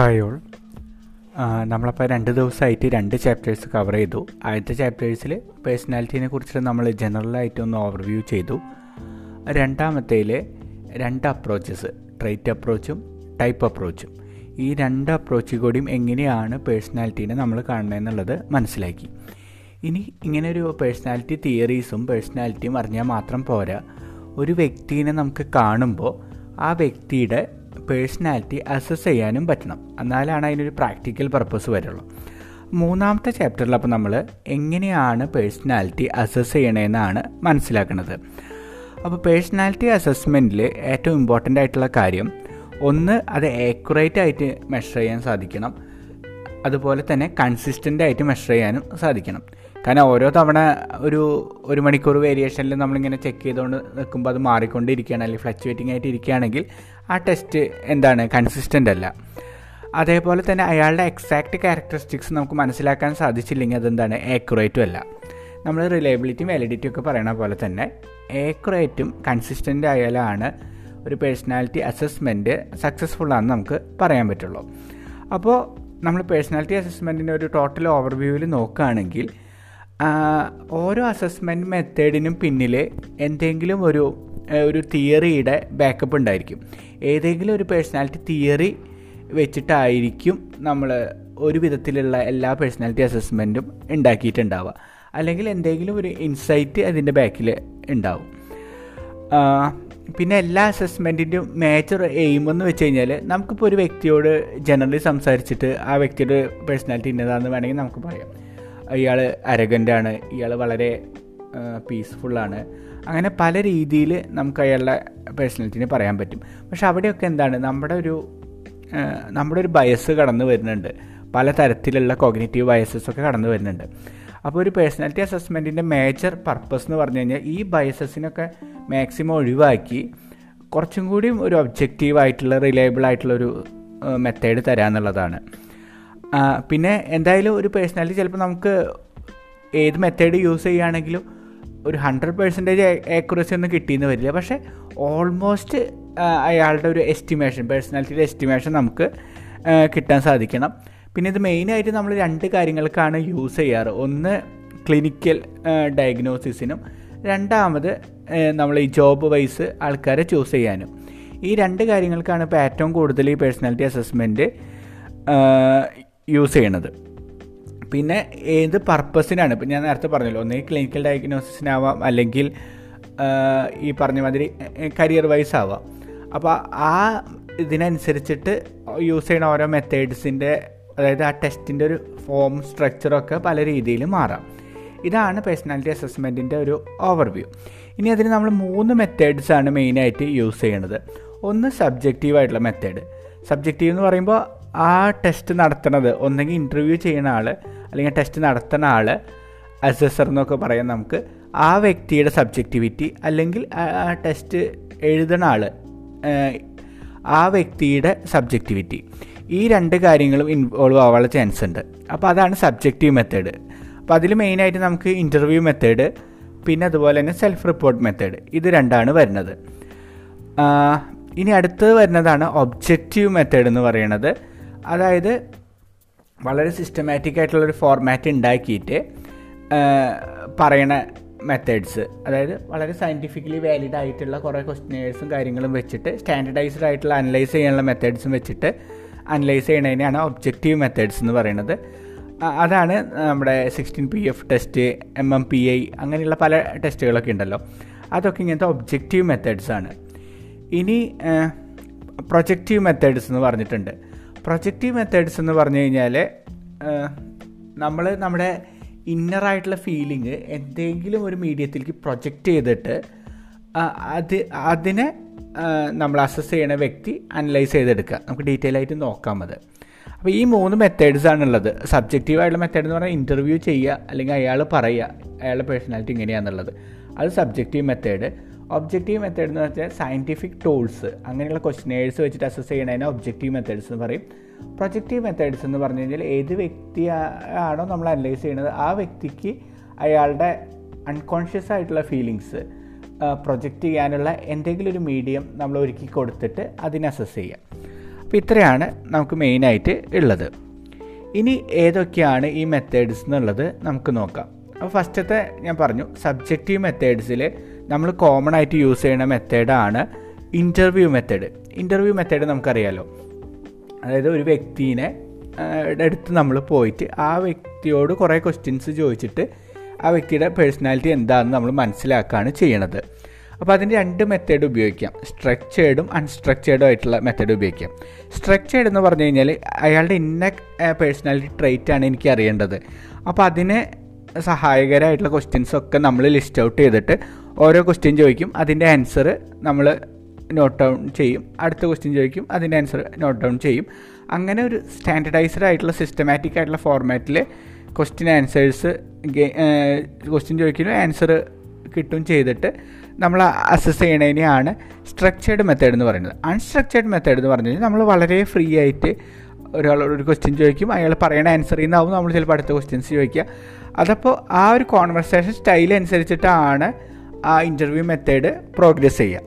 Hi all. നമ്മളപ്പോൾ 2 ദിവസമായിട്ട് 2 chapters cover ചെയ്തു. ആദ്യത്തെ ചാപ്റ്റേഴ്സിൽ പേഴ്സണാലിറ്റിനെ കുറിച്ച് നമ്മൾ ജനറലായിട്ടൊന്ന് ഓവർവ്യൂ ചെയ്തു. രണ്ടാമത്തേൽ 2 അപ്രോച്ചസ്, ട്രെയ്റ്റ് അപ്രോച്ചും ടൈപ്പ് അപ്രോച്ചും. ഈ 2 അപ്രോച്ച് കൂടിയും എങ്ങനെയാണ് പേഴ്സണാലിറ്റീനെ നമ്മൾ കാണുന്നതെന്നുള്ളത് മനസ്സിലാക്കി. ഇനി ഇങ്ങനൊരു പേഴ്സണാലിറ്റി തിയറീസും പേഴ്സണാലിറ്റിയും അറിഞ്ഞാൽ മാത്രം പോരാ. ഒരു വ്യക്തിയെ നമുക്ക് കാണുമ്പോൾ ആ വ്യക്തിയുടെ പേഴ്സണാലിറ്റി അസസ് ചെയ്യാനും പറ്റണം, എന്നാലാണ് അതിനൊരു പ്രാക്ടിക്കൽ പർപ്പസ് വരുള്ളൂ. മൂന്നാമത്തെ ചാപ്റ്ററിൽ അപ്പോൾ നമ്മൾ എങ്ങനെയാണ് പേഴ്സണാലിറ്റി അസസ് ചെയ്യണമെന്നാണ് മനസ്സിലാക്കുന്നത്. അപ്പോൾ പേഴ്സണാലിറ്റി അസസ്മെൻറ്റിൽ ഏറ്റവും ഇമ്പോർട്ടൻ്റ് ആയിട്ടുള്ള കാര്യം, ഒന്ന് അത് ആക്യുറേറ്റ് ആയിട്ട് മെഷർ ചെയ്യാൻ സാധിക്കണം, അതുപോലെ തന്നെ കൺസിസ്റ്റൻ്റ് ആയിട്ട് മെഷർ ചെയ്യാനും സാധിക്കണം. കാരണം ഓരോ തവണ ഒരു മണിക്കൂർ വേരിയേഷനിൽ നമ്മളിങ്ങനെ ചെക്ക് ചെയ്തുകൊണ്ട് നിൽക്കുമ്പോൾ അത് മാറിക്കൊണ്ടിരിക്കുകയാണ്, അല്ലെങ്കിൽ ഫ്ലക്ച്വേറ്റിംഗ് ആയിട്ട് ഇരിക്കുകയാണെങ്കിൽ ആ ടെസ്റ്റ് എന്താണ്, കൺസിസ്റ്റൻ്റ് അല്ല. അതേപോലെ തന്നെ അയാളുടെ എക്സാക്റ്റ് ക്യാരക്ടറിസ്റ്റിക്സ് നമുക്ക് മനസ്സിലാക്കാൻ സാധിച്ചില്ലെങ്കിൽ അതെന്താണ്, ആക്യുറേറ്റും അല്ല. നമ്മൾ റിലയബിലിറ്റിയും വാലിഡിറ്റിയും ഒക്കെ പറയണ പോലെ തന്നെ ആക്യുറേറ്റും കൺസിസ്റ്റൻ്റ് ആയാലാണ് ഒരു പേഴ്സണാലിറ്റി അസസ്മെൻറ്റ് സക്സസ്ഫുള്ളാണെന്ന് നമുക്ക് പറയാൻ പറ്റുള്ളൂ. അപ്പോൾ നമ്മൾ പേഴ്സണാലിറ്റി അസസ്മെൻറ്റിൻ്റെ ഒരു ടോട്ടൽ ഓവർവ്യൂവിൽ നോക്കുകയാണെങ്കിൽ ഓരോ അസസ്മെൻറ്റ് മെത്തേഡിനും പിന്നിൽ എന്തെങ്കിലും ഒരു തിയറിയുടെ ബാക്കപ്പ് ഉണ്ടായിരിക്കും. ഏതെങ്കിലും ഒരു പേഴ്സണാലിറ്റി തിയറി വെച്ചിട്ടായിരിക്കും നമ്മൾ ഒരു വിധത്തിലുള്ള എല്ലാ പേഴ്സണാലിറ്റി അസസ്മെൻറ്റും ഉണ്ടാക്കിയിട്ടുണ്ടാവുക, അല്ലെങ്കിൽ എന്തെങ്കിലും ഒരു ഇൻസൈറ്റ് അതിൻ്റെ ബാക്കിൽ ഉണ്ടാവും. പിന്നെ എല്ലാ അസസ്മെൻറ്റിൻ്റെയും മേജർ എയിം എന്ന് വെച്ച് കഴിഞ്ഞാൽ, നമുക്കിപ്പോൾ ഒരു വ്യക്തിയോട് ജനറലി സംസാരിച്ചിട്ട് ആ വ്യക്തിയുടെ പേഴ്സണാലിറ്റി ഇന്നതാണെന്ന് വേണമെങ്കിൽ നമുക്ക് പറയാം. ഇയാൾ അരഗൻ്റാണ്, ഇയാൾ വളരെ പീസ്ഫുള്ളാണ്, അങ്ങനെ പല രീതിയിൽ നമുക്ക് അയാളുടെ പേഴ്സണാലിറ്റിനെ പറയാൻ പറ്റും. പക്ഷെ അവിടെയൊക്കെ എന്താണ്, നമ്മുടെ ഒരു ബയസ് കടന്നു വരുന്നുണ്ട്, പല തരത്തിലുള്ള കോഗ്നിറ്റീവ് ബയസസൊക്കെ കടന്നു വരുന്നുണ്ട്. അപ്പോൾ ഒരു പേഴ്സണാലിറ്റി അസസ്മെൻറ്റിൻ്റെ മേജർ പർപ്പസ് എന്ന് പറഞ്ഞു കഴിഞ്ഞാൽ ഈ ബയസസിനൊക്കെ മാക്സിമം ഒഴിവാക്കി കുറച്ചും കൂടിയും ഒരു ഒബ്ജക്റ്റീവായിട്ടുള്ള റിലയബിളായിട്ടുള്ളൊരു മെത്തേഡ് തരാമെന്നുള്ളതാണ്. പിന്നെ എന്തായാലും ഒരു പേഴ്സണാലിറ്റി ചിലപ്പോൾ നമുക്ക് ഏത് മെത്തേഡ് യൂസ് ചെയ്യുകയാണെങ്കിലും ഒരു 100% ആക്യുറസി ഒന്നും കിട്ടിയെന്ന് വരില്ല. പക്ഷേ ഓൾമോസ്റ്റ് അയാളുടെ ഒരു എസ്റ്റിമേഷൻ, പേഴ്സണാലിറ്റിയുടെ എസ്റ്റിമേഷൻ നമുക്ക് കിട്ടാൻ സാധിക്കണം. പിന്നെ ഇത് മെയിനായിട്ട് നമ്മൾ 2 കാര്യങ്ങൾക്കാണ് യൂസ് ചെയ്യാറ്. ഒന്ന് ക്ലിനിക്കൽ ഡയഗ്നോസിസിനും, രണ്ടാമത് നമ്മൾ ഈ ജോബ് വൈസ് ആൾക്കാരെ ചൂസ് ചെയ്യാനും. ഈ 2 കാര്യങ്ങൾക്കാണ് ഇപ്പോൾ ഏറ്റവും കൂടുതൽ ഈ പേഴ്സണാലിറ്റി അസസ്മെൻറ്റ് യൂസ് ചെയ്യണത്. പിന്നെ ഏത് പർപ്പസിനാണ്, ഇപ്പം ഞാൻ നേരത്തെ പറഞ്ഞല്ലോ, ഒന്നീ ക്ലിനിക്കൽ ഡയഗ്നോസിസിനാവാം, അല്ലെങ്കിൽ ഈ പറഞ്ഞ മാതിരി കരിയർ വൈസ് ആവാം. അപ്പോൾ ആ ഇതിനനുസരിച്ചിട്ട് യൂസ് ചെയ്യണ ഓരോ മെത്തേഡ്സിൻ്റെ, അതായത് ആ ടെസ്റ്റിൻ്റെ ഒരു ഫോം സ്ട്രക്ചറൊക്കെ പല രീതിയിൽ മാറാം. ഇതാണ് പേഴ്സണാലിറ്റി അസസ്മെൻറ്റിൻ്റെ ഒരു ഓവർവ്യൂ. ഇനി അതിന് നമ്മൾ 3 മെത്തേഡ്സാണ് മെയിനായിട്ട് യൂസ് ചെയ്യണത്. ഒന്ന് സബ്ജക്റ്റീവായിട്ടുള്ള മെത്തേഡ്. സബ്ജക്റ്റീവ് എന്ന് പറയുമ്പോൾ ആ ടെസ്റ്റ് നടത്തണത് ഒന്നെങ്കിൽ ഇൻ്റർവ്യൂ ചെയ്യണ ആൾ, അല്ലെങ്കിൽ ടെസ്റ്റ് നടത്തുന്ന ആൾ, അസസർ എന്നൊക്കെ പറയാം നമുക്ക്, ആ വ്യക്തിയുടെ സബ്ജക്റ്റിവിറ്റി, അല്ലെങ്കിൽ ആ ടെസ്റ്റ് എഴുതണ ആൾ, ആ വ്യക്തിയുടെ സബ്ജക്റ്റിവിറ്റി. ഈ 2 കാര്യങ്ങളും ഇൻവോൾവ് ആവാനുള്ള ചാൻസ് ഉണ്ട്. അപ്പോൾ അതാണ് സബ്ജക്റ്റീവ് മെത്തേഡ്. അപ്പോൾ അതിൽ മെയിനായിട്ട് നമുക്ക് ഇൻ്റർവ്യൂ മെത്തേഡ്, പിന്നെ അതുപോലെ തന്നെ സെൽഫ് റിപ്പോർട്ട് മെത്തേഡ്, ഇത് 2ആണ് വരുന്നത്. ഇനി അടുത്തത് വരുന്നതാണ് ഒബ്ജക്റ്റീവ് മെത്തേഡ് എന്ന് പറയുന്നത്. അതായത് വളരെ സിസ്റ്റമാറ്റിക് ആയിട്ടുള്ളൊരു ഫോർമാറ്റ് ഉണ്ടാക്കിയിട്ട് പറയണ മെത്തേഡ്സ്, അതായത് വളരെ സയൻറ്റിഫിക്കലി വാലിഡ് ആയിട്ടുള്ള കുറേ ക്വസ്റ്റ്യനേഴ്സും കാര്യങ്ങളും വെച്ചിട്ട് സ്റ്റാൻഡേർഡൈസ്ഡ് ആയിട്ടുള്ള അനലൈസ് ചെയ്യാനുള്ള മെത്തേഡ്സും വെച്ചിട്ട് അനലൈസ് ചെയ്യണതിനാണ് ഒബ്ജക്റ്റീവ് മെത്തേഡ്സ് എന്ന് പറയുന്നത്. അതാണ് നമ്മുടെ 16PF ടെസ്റ്റ്, MMPI, അങ്ങനെയുള്ള പല ടെസ്റ്റുകളൊക്കെ ഉണ്ടല്ലോ, അതൊക്കെ ഇങ്ങനത്തെ ഒബ്ജക്റ്റീവ് മെത്തേഡ്സാണ്. ഇനി പ്രൊജക്റ്റീവ് മെത്തേഡ്സ് എന്ന് പറഞ്ഞിട്ടുണ്ട്. പ്രൊജക്റ്റീവ് മെത്തേഡ്സ് എന്ന് പറഞ്ഞു കഴിഞ്ഞാൽ നമ്മൾ നമ്മുടെ ഇന്നറായിട്ടുള്ള ഫീലിംഗ് എന്തെങ്കിലും ഒരു മീഡിയത്തിലേക്ക് പ്രൊജക്റ്റ് ചെയ്തിട്ട് അതിനെ നമ്മൾ അസസ് ചെയ്യണ വ്യക്തി അനലൈസ് ചെയ്തെടുക്കുക. നമുക്ക് ഡീറ്റെയിൽ ആയിട്ട് നോക്കാം അത്. അപ്പോൾ ഈ 3 മെത്തേഡ്സാണുള്ളത്. സബ്ജക്റ്റീവായിട്ടുള്ള മെത്തേഡ് എന്ന് പറഞ്ഞാൽ ഇൻ്റർവ്യൂ ചെയ്യുക, അല്ലെങ്കിൽ അയാൾ പറയുക അയാളുടെ പേഴ്സണാലിറ്റി ഇങ്ങനെയാണെന്നുള്ളത്, അത് സബ്ജക്റ്റീവ് മെത്തേഡ്. ഒബ്ജക്റ്റീവ് മെത്തേഡ് എന്ന് വെച്ചാൽ സയൻറ്റിഫിക് ടൂൾസ്, അങ്ങനെയുള്ള ക്വസ്റ്റ്യനേഴ്സ് വെച്ചിട്ട് അസസ് ചെയ്യണതിനെ ഒബ്ജക്റ്റീവ് മെത്തേഡ്സ് എന്ന് പറയും. പ്രൊജക്റ്റീവ് മെത്തേഡ്സ് എന്ന് പറഞ്ഞു കഴിഞ്ഞാൽ ഏത് വ്യക്തിയാണോ നമ്മൾ അനലൈസ് ചെയ്യണത് ആ വ്യക്തിക്ക് അയാളുടെ അൺകോൺഷ്യസ് ആയിട്ടുള്ള ഫീലിങ്സ് പ്രൊജക്റ്റ് ചെയ്യാനുള്ള എന്തെങ്കിലും ഒരു മീഡിയം നമ്മൾ ഒരുക്കി കൊടുത്തിട്ട് അതിനെ അസസ് ചെയ്യുക. അപ്പോൾ ഇത്രയാണ് നമുക്ക് മെയിനായിട്ട് ഉള്ളത്. ഇനി ഏതൊക്കെയാണ് ഈ മെത്തേഡ്സ് എന്നുള്ളത് നമുക്ക് നോക്കാം. അപ്പോൾ ഫസ്റ്റത്തെ ഞാൻ പറഞ്ഞു, സബ്ജക്റ്റീവ് മെത്തേഡ്സിൽ നമ്മൾ കോമൺ ആയിട്ട് യൂസ് ചെയ്യുന്ന മെത്തേഡാണ് ഇൻ്റർവ്യൂ മെത്തേഡ്. ഇൻ്റർവ്യൂ മെത്തേഡ് നമുക്കറിയാലോ, അതായത് ഒരു വ്യക്തിനെ അടുത്ത് നമ്മൾ പോയിട്ട് ആ വ്യക്തിയോട് കുറേ ക്വസ്റ്റ്യൻസ് ചോദിച്ചിട്ട് ആ വ്യക്തിയുടെ പേഴ്സണാലിറ്റി എന്താണെന്ന് നമ്മൾ മനസ്സിലാക്കുകയാണ് ചെയ്യണത്. അപ്പോൾ അതിന് രണ്ട് മെത്തേഡ് ഉപയോഗിക്കാം, സ്ട്രക്ചേർഡും അൺസ്ട്രക്ചേർഡും ആയിട്ടുള്ള മെത്തേഡ് ഉപയോഗിക്കാം. സ്ട്രക്ചേർഡ് എന്ന് പറഞ്ഞു കഴിഞ്ഞാൽ അയാളുടെ ഇന്ന പേഴ്സണാലിറ്റി ട്രെയ്റ്റാണ് എനിക്ക് അറിയേണ്ടത്, അപ്പോൾ അതിന് സഹായകരമായിട്ടുള്ള ക്വസ്റ്റ്യൻസൊക്കെ നമ്മൾ ലിസ്റ്റ് ഔട്ട് ചെയ്തിട്ട് ഓരോ ക്വസ്റ്റ്യൻ ചോദിക്കും, അതിൻ്റെ ആൻസർ നമ്മൾ നോട്ട് ഡൗൺ ചെയ്യും, അടുത്ത ക്വസ്റ്റ്യൻ ചോദിക്കും, അതിൻ്റെ ആൻസർ നോട്ട് ഡൗൺ ചെയ്യും. അങ്ങനെ ഒരു സ്റ്റാൻഡർഡൈസ്ഡ് ആയിട്ടുള്ള സിസ്റ്റമാറ്റിക് ആയിട്ടുള്ള ഫോർമാറ്റിൽ ക്വസ്റ്റ്യൻ ആൻസേഴ്സ് ക്വസ്റ്റ്യൻ ചോദിക്കുന്നു ആൻസർ കിട്ടും ചെയ്തിട്ട് നമ്മൾ അസസ് ചെയ്യണതിനെയാണ് സ്ട്രക്ചേർഡ് മെത്തേഡ് എന്ന് പറയുന്നത്. അൺസ്ട്രക്ചേർഡ് മെത്തേഡ് എന്ന് പറഞ്ഞു കഴിഞ്ഞാൽ നമ്മൾ വളരെ ഫ്രീ ആയിട്ട് ഒരാളോട് ഒരു ക്വസ്റ്റ്യൻ ചോദിക്കും, അയാൾ പറയണ ആൻസറിൽ നിന്നാവും നമ്മൾ ചിലപ്പോൾ അടുത്ത ക്വസ്റ്റ്യൻസ് ചോദിക്കുക. അതപ്പോൾ ആ ഒരു കോൺവെർസേഷൻ സ്റ്റൈൽ അനുസരിച്ചിട്ടാണ് ആ ഇൻ്റർവ്യൂ മെത്തേഡ് പ്രോഗ്രസ് ചെയ്യുക.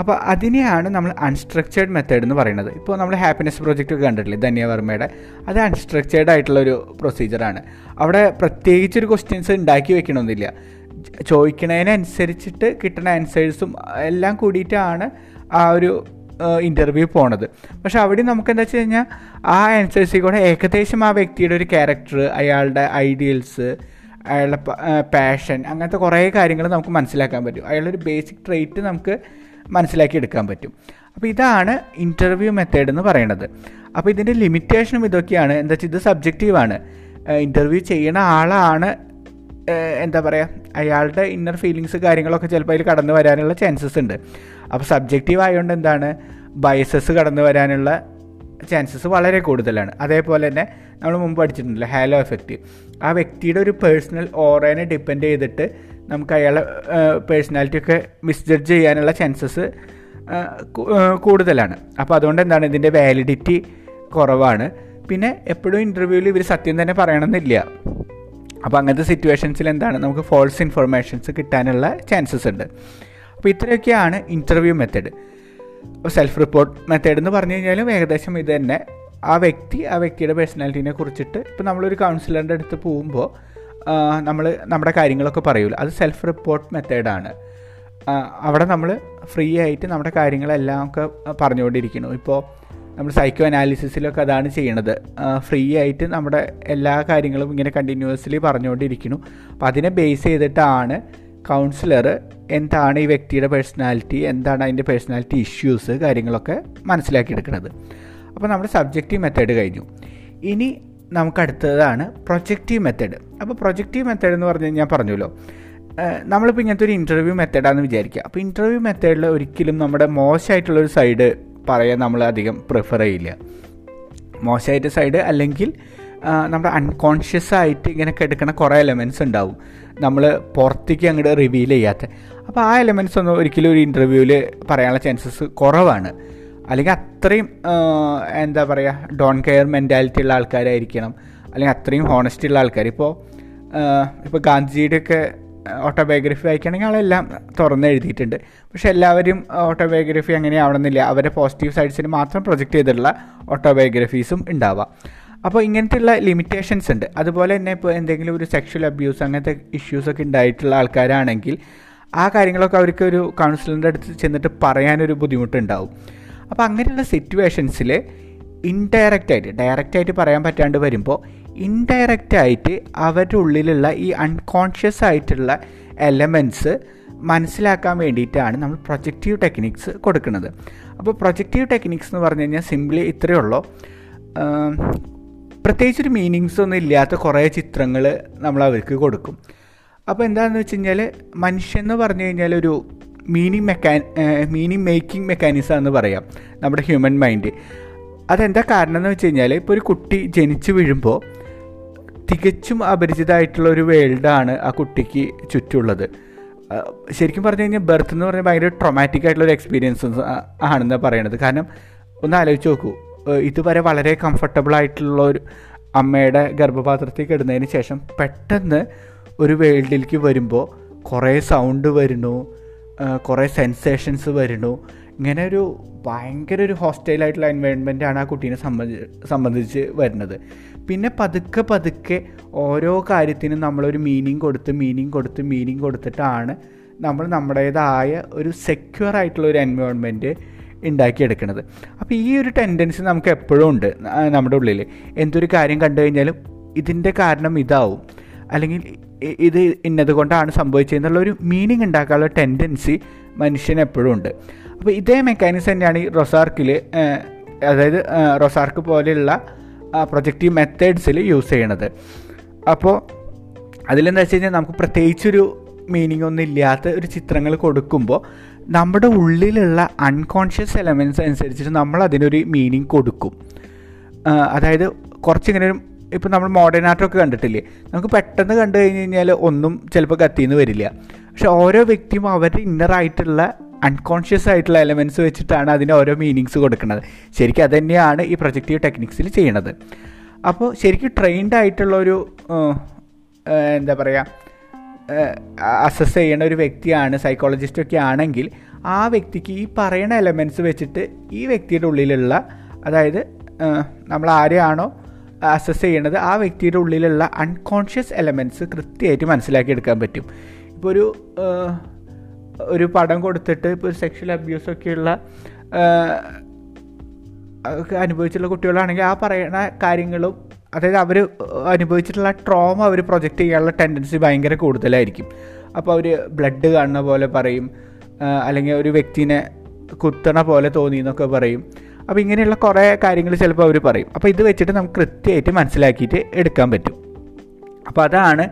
അപ്പോൾ അതിനെയാണ് നമ്മൾ അൺസ്ട്രക്ചേർഡ് മെത്തേഡ് എന്ന് പറയുന്നത്. ഇപ്പോൾ നമ്മൾ ഹാപ്പിനെസ് പ്രോജക്റ്റ് ഒക്കെ കണ്ടിട്ടില്ലേ ധന്യവർമ്മയുടെ, അത് അൺസ്ട്രക്ചേർഡ് ആയിട്ടുള്ളൊരു പ്രൊസീജിയറാണ്. അവിടെ പ്രത്യേകിച്ചൊരു ക്വസ്റ്റ്യൻസ് ഉണ്ടാക്കി വെക്കണമെന്നില്ല, ചോദിക്കണതിനനുസരിച്ചിട്ട് കിട്ടുന്ന ആൻസേഴ്സും എല്ലാം കൂടിയിട്ടാണ് ആ ഒരു ഇൻ്റർവ്യൂ പോണത്. പക്ഷെ അവിടെ നമുക്ക് എന്താ വെച്ച് കഴിഞ്ഞാൽ ആ ആൻസേഴ്സിൽ കൂടെ ഏകദേശം ആ വ്യക്തിയുടെ ഒരു ക്യാരക്ടർ, അയാളുടെ ഐഡിയൽസ്, അയാളുടെ പാഷൻ, അങ്ങനത്തെ കുറേ കാര്യങ്ങൾ നമുക്ക് മനസ്സിലാക്കാൻ പറ്റും. അയാളൊരു ബേസിക് ട്രെയ്റ്റ് നമുക്ക് മനസ്സിലാക്കിയെടുക്കാൻ പറ്റും. അപ്പോൾ ഇതാണ് ഇൻ്റർവ്യൂ മെത്തേഡ് എന്ന് പറയുന്നത്. അപ്പോൾ ഇതിൻ്റെ ലിമിറ്റേഷനും ഇതൊക്കെയാണ്. എന്താ വെച്ചാൽ ഇത് സബ്ജക്റ്റീവാണ്, ഇൻ്റർവ്യൂ ചെയ്യണ ആളാണ് എന്താ പറയുക, അയാളുടെ ഇന്നർ ഫീലിങ്സ് കാര്യങ്ങളൊക്കെ ചിലപ്പോൾ അതിൽ കടന്നു വരാനുള്ള ചാൻസസ് ഉണ്ട്. അപ്പോൾ സബ്ജക്റ്റീവ് ആയതുകൊണ്ട് എന്താണ്, ബയസസ് കടന്നു വരാനുള്ള ചാൻസസ് വളരെ കൂടുതലാണ്. അതേപോലെ തന്നെ നമ്മൾ മുമ്പ് പഠിച്ചിട്ടുണ്ടല്ലോ ഹാലോ എഫക്റ്റ്, ആ വ്യക്തിയുടെ ഒരു പേഴ്സണൽ ഓറേനെ ഡിപ്പെൻഡ് ചെയ്തിട്ട് നമുക്ക് അയാളെ പേഴ്സണാലിറ്റിയൊക്കെ മിസ്ജഡ്ജ് ചെയ്യാനുള്ള ചാൻസസ് കൂടുതലാണ്. അപ്പോൾ അതുകൊണ്ട് എന്താണ്, ഇതിൻ്റെ വാലിഡിറ്റി കുറവാണ്. പിന്നെ എപ്പോഴും ഇൻ്റർവ്യൂവിൽ ഇവർ സത്യം തന്നെ പറയണമെന്നില്ല. അപ്പോൾ അങ്ങനത്തെ സിറ്റുവേഷൻസിൽ എന്താണ്, നമുക്ക് ഫോൾസ് ഇൻഫോർമേഷൻസ് കിട്ടാനുള്ള ചാൻസസ് ഉണ്ട്. അപ്പോൾ ഇത്രയൊക്കെയാണ് interview method. Self report method എന്ന് പറഞ്ഞു കഴിഞ്ഞാലും ഏകദേശം ഇത് തന്നെ. ആ വ്യക്തിയുടെ പേഴ്സണാലിറ്റിനെ കുറിച്ചിട്ട് ഇപ്പോൾ നമ്മളൊരു കൗൺസിലറിൻ്റെ അടുത്ത് പോകുമ്പോൾ നമ്മൾ നമ്മുടെ കാര്യങ്ങളൊക്കെ പറയൂല്ലോ, അത് സെൽഫ് റിപ്പോർട്ട് മെത്തേഡാണ്. അവിടെ നമ്മൾ ഫ്രീ ആയിട്ട് നമ്മുടെ കാര്യങ്ങളെല്ലാം ഒക്കെ പറഞ്ഞുകൊണ്ടിരിക്കുന്നു. ഇപ്പോൾ നമ്മൾ സൈക്കോ അനാലിസിസിലൊക്കെ അതാണ് ചെയ്യണത്, ഫ്രീ ആയിട്ട് നമ്മുടെ എല്ലാ കാര്യങ്ങളും ഇങ്ങനെ കണ്ടിന്യൂസ്ലി പറഞ്ഞുകൊണ്ടിരിക്കുന്നു. അപ്പോൾ അതിനെ ബേസ് ചെയ്തിട്ടാണ് കൗൺസിലർ എന്താണ് ഈ വ്യക്തിയുടെ പേഴ്സണാലിറ്റി, എന്താണ് അതിൻ്റെ പേഴ്സണാലിറ്റി ഇഷ്യൂസ്, കാര്യങ്ങളൊക്കെ മനസ്സിലാക്കിയെടുക്കുന്നത്. അപ്പോൾ നമ്മുടെ സബ്ജക്റ്റീവ് മെത്തേഡ് കഴിഞ്ഞു. ഇനി നമുക്കടുത്തതാണ് പ്രൊജക്റ്റീവ് മെത്തേഡ്. അപ്പോൾ പ്രൊജക്റ്റീവ് മെത്തേഡ് എന്ന് പറഞ്ഞു കഴിഞ്ഞാൽ പറഞ്ഞല്ലോ, നമ്മളിപ്പോൾ ഇങ്ങനത്തെ ഒരു ഇൻ്റർവ്യൂ മെത്തേഡാണെന്ന് വിചാരിക്കുക. അപ്പോൾ ഇൻ്റർവ്യൂ മെത്തേഡിൽ ഒരിക്കലും നമ്മുടെ മോശമായിട്ടുള്ളൊരു സൈഡ് പറയാൻ നമ്മൾ അധികം പ്രിഫർ ചെയ്യില്ല. മോശമായിട്ട് സൈഡ് അല്ലെങ്കിൽ നമ്മുടെ അൺകോൺഷ്യസ് ആയിട്ട് ഇങ്ങനെ കിടക്കുന്ന കുറേ എലമെൻറ്റ്സ് ഉണ്ടാവും, നമ്മൾ പുറത്തേക്ക് അങ്ങോട്ട് റിവീൽ ചെയ്യാത്ത. അപ്പോൾ ആ എലമെൻറ്റ്സ് ഒന്നും ഒരിക്കലും ഒരു ഇൻ്റർവ്യൂവിൽ പറയാനുള്ള ചാൻസസ് കുറവാണ്. അല്ലെങ്കിൽ അത്രയും എന്താ പറയുക, ഡോൺ കെയർ മെൻറ്റാലിറ്റി ഉള്ള ആൾക്കാരായിരിക്കണം, അല്ലെങ്കിൽ അത്രയും ഹോണസ്റ്റി ഉള്ള ആൾക്കാർ. ഇപ്പോൾ ഗാന്ധിജിയുടെയൊക്കെ ഓട്ടോബയോഗ്രഫി വായിക്കുകയാണെങ്കിൽ ആളെല്ലാം തുറന്ന് എഴുതിയിട്ടുണ്ട്. പക്ഷേ എല്ലാവരും ഓട്ടോബയോഗ്രഫി അങ്ങനെ ആവണമെന്നില്ല, അവരെ പോസിറ്റീവ് സൈഡ്സിന് മാത്രം പ്രൊജക്റ്റ് ചെയ്തിട്ടുള്ള ഓട്ടോബയോഗ്രഫീസും ഉണ്ടാവാം. അപ്പോൾ ഇങ്ങനത്തെയുള്ള ലിമിറ്റേഷൻസ് ഉണ്ട്. അതുപോലെ തന്നെ ഇപ്പോൾ എന്തെങ്കിലും ഒരു സെക്ഷൽ അബ്യൂസ് അങ്ങനത്തെ ഇഷ്യൂസൊക്കെ ഉണ്ടായിട്ടുള്ള ആൾക്കാരാണെങ്കിൽ ആ കാര്യങ്ങളൊക്കെ അവർക്ക് ഒരു കൗൺസിലറിൻ്റെ അടുത്ത് ചെന്നിട്ട് പറയാനൊരു ബുദ്ധിമുട്ടുണ്ടാവും. അപ്പോൾ അങ്ങനെയുള്ള സിറ്റുവേഷൻസിൽ ഇൻഡയറക്റ്റായിട്ട്, ഡയറക്റ്റായിട്ട് പറയാൻ പറ്റാണ്ട് വരുമ്പോൾ ഇൻഡയറക്റ്റായിട്ട് അവരുടെ ഉള്ളിലുള്ള ഈ അൺകോൺഷ്യസ് ആയിട്ടുള്ള എലമെൻറ്റ്സ് മനസ്സിലാക്കാൻ വേണ്ടിയിട്ടാണ് നമ്മൾ പ്രൊജക്റ്റീവ് ടെക്നിക്സ് കൊടുക്കുന്നത്. അപ്പോൾ പ്രൊജക്റ്റീവ് ടെക്നിക്സ് എന്ന് പറഞ്ഞു കഴിഞ്ഞാൽ സിംപ്ലി ഇത്രയേ ഉള്ളൂ. പ്രത്യേകിച്ചൊരു മീനിങ്സ് ഒന്നും ഇല്ലാത്ത കുറേ ചിത്രങ്ങൾ നമ്മൾ അവർക്ക് കൊടുക്കും. അപ്പോൾ എന്താണെന്ന് വെച്ച് കഴിഞ്ഞാൽ മനുഷ്യൻ എന്ന് പറഞ്ഞു കഴിഞ്ഞാൽ ഒരു മീനിങ് മേക്കിംഗ് മെക്കാനിസം എന്ന് പറയാം നമ്മുടെ ഹ്യൂമൻ മൈൻഡ്. അതെന്താ കാരണം എന്ന് വെച്ച് കഴിഞ്ഞാൽ ഇപ്പോൾ ഒരു കുട്ടി ജനിച്ചു വീഴുമ്പോൾ തികച്ചും അപരിചിതമായിട്ടുള്ളൊരു വേൾഡാണ് ആ കുട്ടിക്ക് ചുറ്റുള്ളത്. ശരിക്കും പറഞ്ഞു കഴിഞ്ഞാൽ ബർത്ത് എന്ന് പറഞ്ഞാൽ ഭയങ്കര ട്രോമാറ്റിക് ആയിട്ടുള്ളൊരു എക്സ്പീരിയൻസ് ആണെന്നാണ് പറയണത്. കാരണം ഒന്ന് ആലോചിച്ച് നോക്കൂ, ഇതുവരെ വളരെ കംഫർട്ടബിളായിട്ടുള്ളൊരു അമ്മയുടെ ഗർഭപാത്രത്തിൽ കിടന്നതിന് ശേഷം പെട്ടെന്ന് ഒരു വേൾഡിലേക്ക് വരുമ്പോൾ കുറേ സൗണ്ട് വരുന്നു, കുറേ സെൻസേഷൻസ് വരുന്നു. ഇങ്ങനെ ഒരു ഭയങ്കര ഒരു ഹോസ്റ്റൈലായിട്ടുള്ള എൻവയോൺമെൻറ്റാണ് ആ കുട്ടീനെ സംബന്ധിച്ച് വരുന്നത്. പിന്നെ പതുക്കെ പതുക്കെ ഓരോ കാര്യത്തിനും നമ്മളൊരു മീനിങ് കൊടുത്തിട്ടാണ് നമ്മൾ നമ്മുടേതായ ഒരു സെക്യൂറായിട്ടുള്ള ഒരു എൻവയോൺമെൻറ്റ് ഉണ്ടാക്കിയെടുക്കുന്നത്. അപ്പോൾ ഈ ഒരു ടെൻഡൻസി നമുക്ക് എപ്പോഴും ഉണ്ട് നമ്മുടെ ഉള്ളിൽ. എന്തൊരു കാര്യം കണ്ടു കഴിഞ്ഞാലും ഇതിൻ്റെ കാരണം ഇതാവും, അല്ലെങ്കിൽ ഇത് ഇന്നതുകൊണ്ടാണ് സംഭവിച്ചതെന്നുള്ളൊരു മീനിങ് ഉണ്ടാക്കാനുള്ള ടെൻഡൻസി മനുഷ്യനെപ്പോഴും ഉണ്ട്. അപ്പോൾ ഇതേ മെക്കാനിസം തന്നെയാണ് ഈ റൊസാർക്കിൽ, അതായത് റൊസാർക്ക് പോലെയുള്ള പ്രൊജക്റ്റീവ് മെത്തേഡ്സിൽ യൂസ് ചെയ്യണത്. അപ്പോൾ അതിലെന്താ വെച്ച് കഴിഞ്ഞാൽ നമുക്ക് പ്രത്യേകിച്ചൊരു മീനിങ് ഒന്നും ഇല്ലാത്ത ഒരു ചിത്രങ്ങൾ കൊടുക്കുമ്പോൾ നമ്മുടെ ഉള്ളിലുള്ള അൺകോൺഷ്യസ് എലമെൻറ്റ്സ് അനുസരിച്ചിട്ട് നമ്മൾ അതിനൊരു മീനിങ് കൊടുക്കും. അതായത് കുറച്ചിങ്ങനെ ഒരു, ഇപ്പോൾ നമ്മൾ മോഡേൺ ആർട്ടൊക്കെ കണ്ടിട്ടില്ലേ, നമുക്ക് പെട്ടെന്ന് കണ്ടു കഴിഞ്ഞ് കഴിഞ്ഞാൽ ഒന്നും ചിലപ്പോൾ കത്തിയെന്ന് വരില്ല. പക്ഷെ ഓരോ വ്യക്തിയും അവരുടെ ഇന്നറായിട്ടുള്ള അൺകോൺഷ്യസ് ആയിട്ടുള്ള എലമെൻറ്റ്സ് വെച്ചിട്ടാണ് അതിന് ഓരോ മീനിങ്സ് കൊടുക്കുന്നത്. ശരിക്കും അതുതന്നെയാണ് ഈ പ്രൊജക്റ്റീവ് ടെക്നിക്സിൽ ചെയ്യണത്. അപ്പോൾ ശരിക്കും ട്രെയിൻഡ് ആയിട്ടുള്ളൊരു എന്താ പറയുക, അസസ് ചെയ്യണ ഒരു വ്യക്തിയാണ് സൈക്കോളജിസ്റ്റൊക്കെ ആണെങ്കിൽ ആ വ്യക്തിക്ക് ഈ പറയണ എലമെൻറ്റ്സ് വെച്ചിട്ട് ഈ വ്യക്തിയുടെ ഉള്ളിലുള്ള, അതായത് നമ്മൾ ആരെയാണോ അസസ് ചെയ്യണത് ആ വ്യക്തിയുടെ ഉള്ളിലുള്ള അൺകോൺഷ്യസ് എലമെൻറ്റ്സ് കൃത്യമായിട്ട് മനസ്സിലാക്കിയെടുക്കാൻ പറ്റും. ഇപ്പോൾ ഒരു പടം കൊടുത്തിട്ട് ഇപ്പോൾ ഒരു സെക്ഷൽ അബ്യൂസൊക്കെയുള്ള അനുഭവിച്ചുള്ള കുട്ടികളാണെങ്കിൽ ആ പറയണ കാര്യങ്ങളും, അതായത് അവർ അനുഭവിച്ചിട്ടുള്ള ട്രോമ അവർ പ്രൊജക്റ്റ് ചെയ്യാനുള്ള ടെൻഡൻസി ഭയങ്കര കൂടുതലായിരിക്കും. അപ്പോൾ അവർ ബ്ലഡ് കാണുന്ന പോലെ പറയും, അല്ലെങ്കിൽ ഒരു വ്യക്തിനെ കുത്തണ പോലെ തോന്നി എന്നൊക്കെ പറയും. അപ്പോൾ ഇങ്ങനെയുള്ള കുറേ കാര്യങ്ങൾ ചിലപ്പോൾ അവർ പറയും. അപ്പോൾ ഇത് വെച്ചിട്ട് നമുക്ക് കൃത്യമായിട്ട് മനസ്സിലാക്കിയിട്ട് എടുക്കാൻ പറ്റും. അപ്പോൾ അതാണ്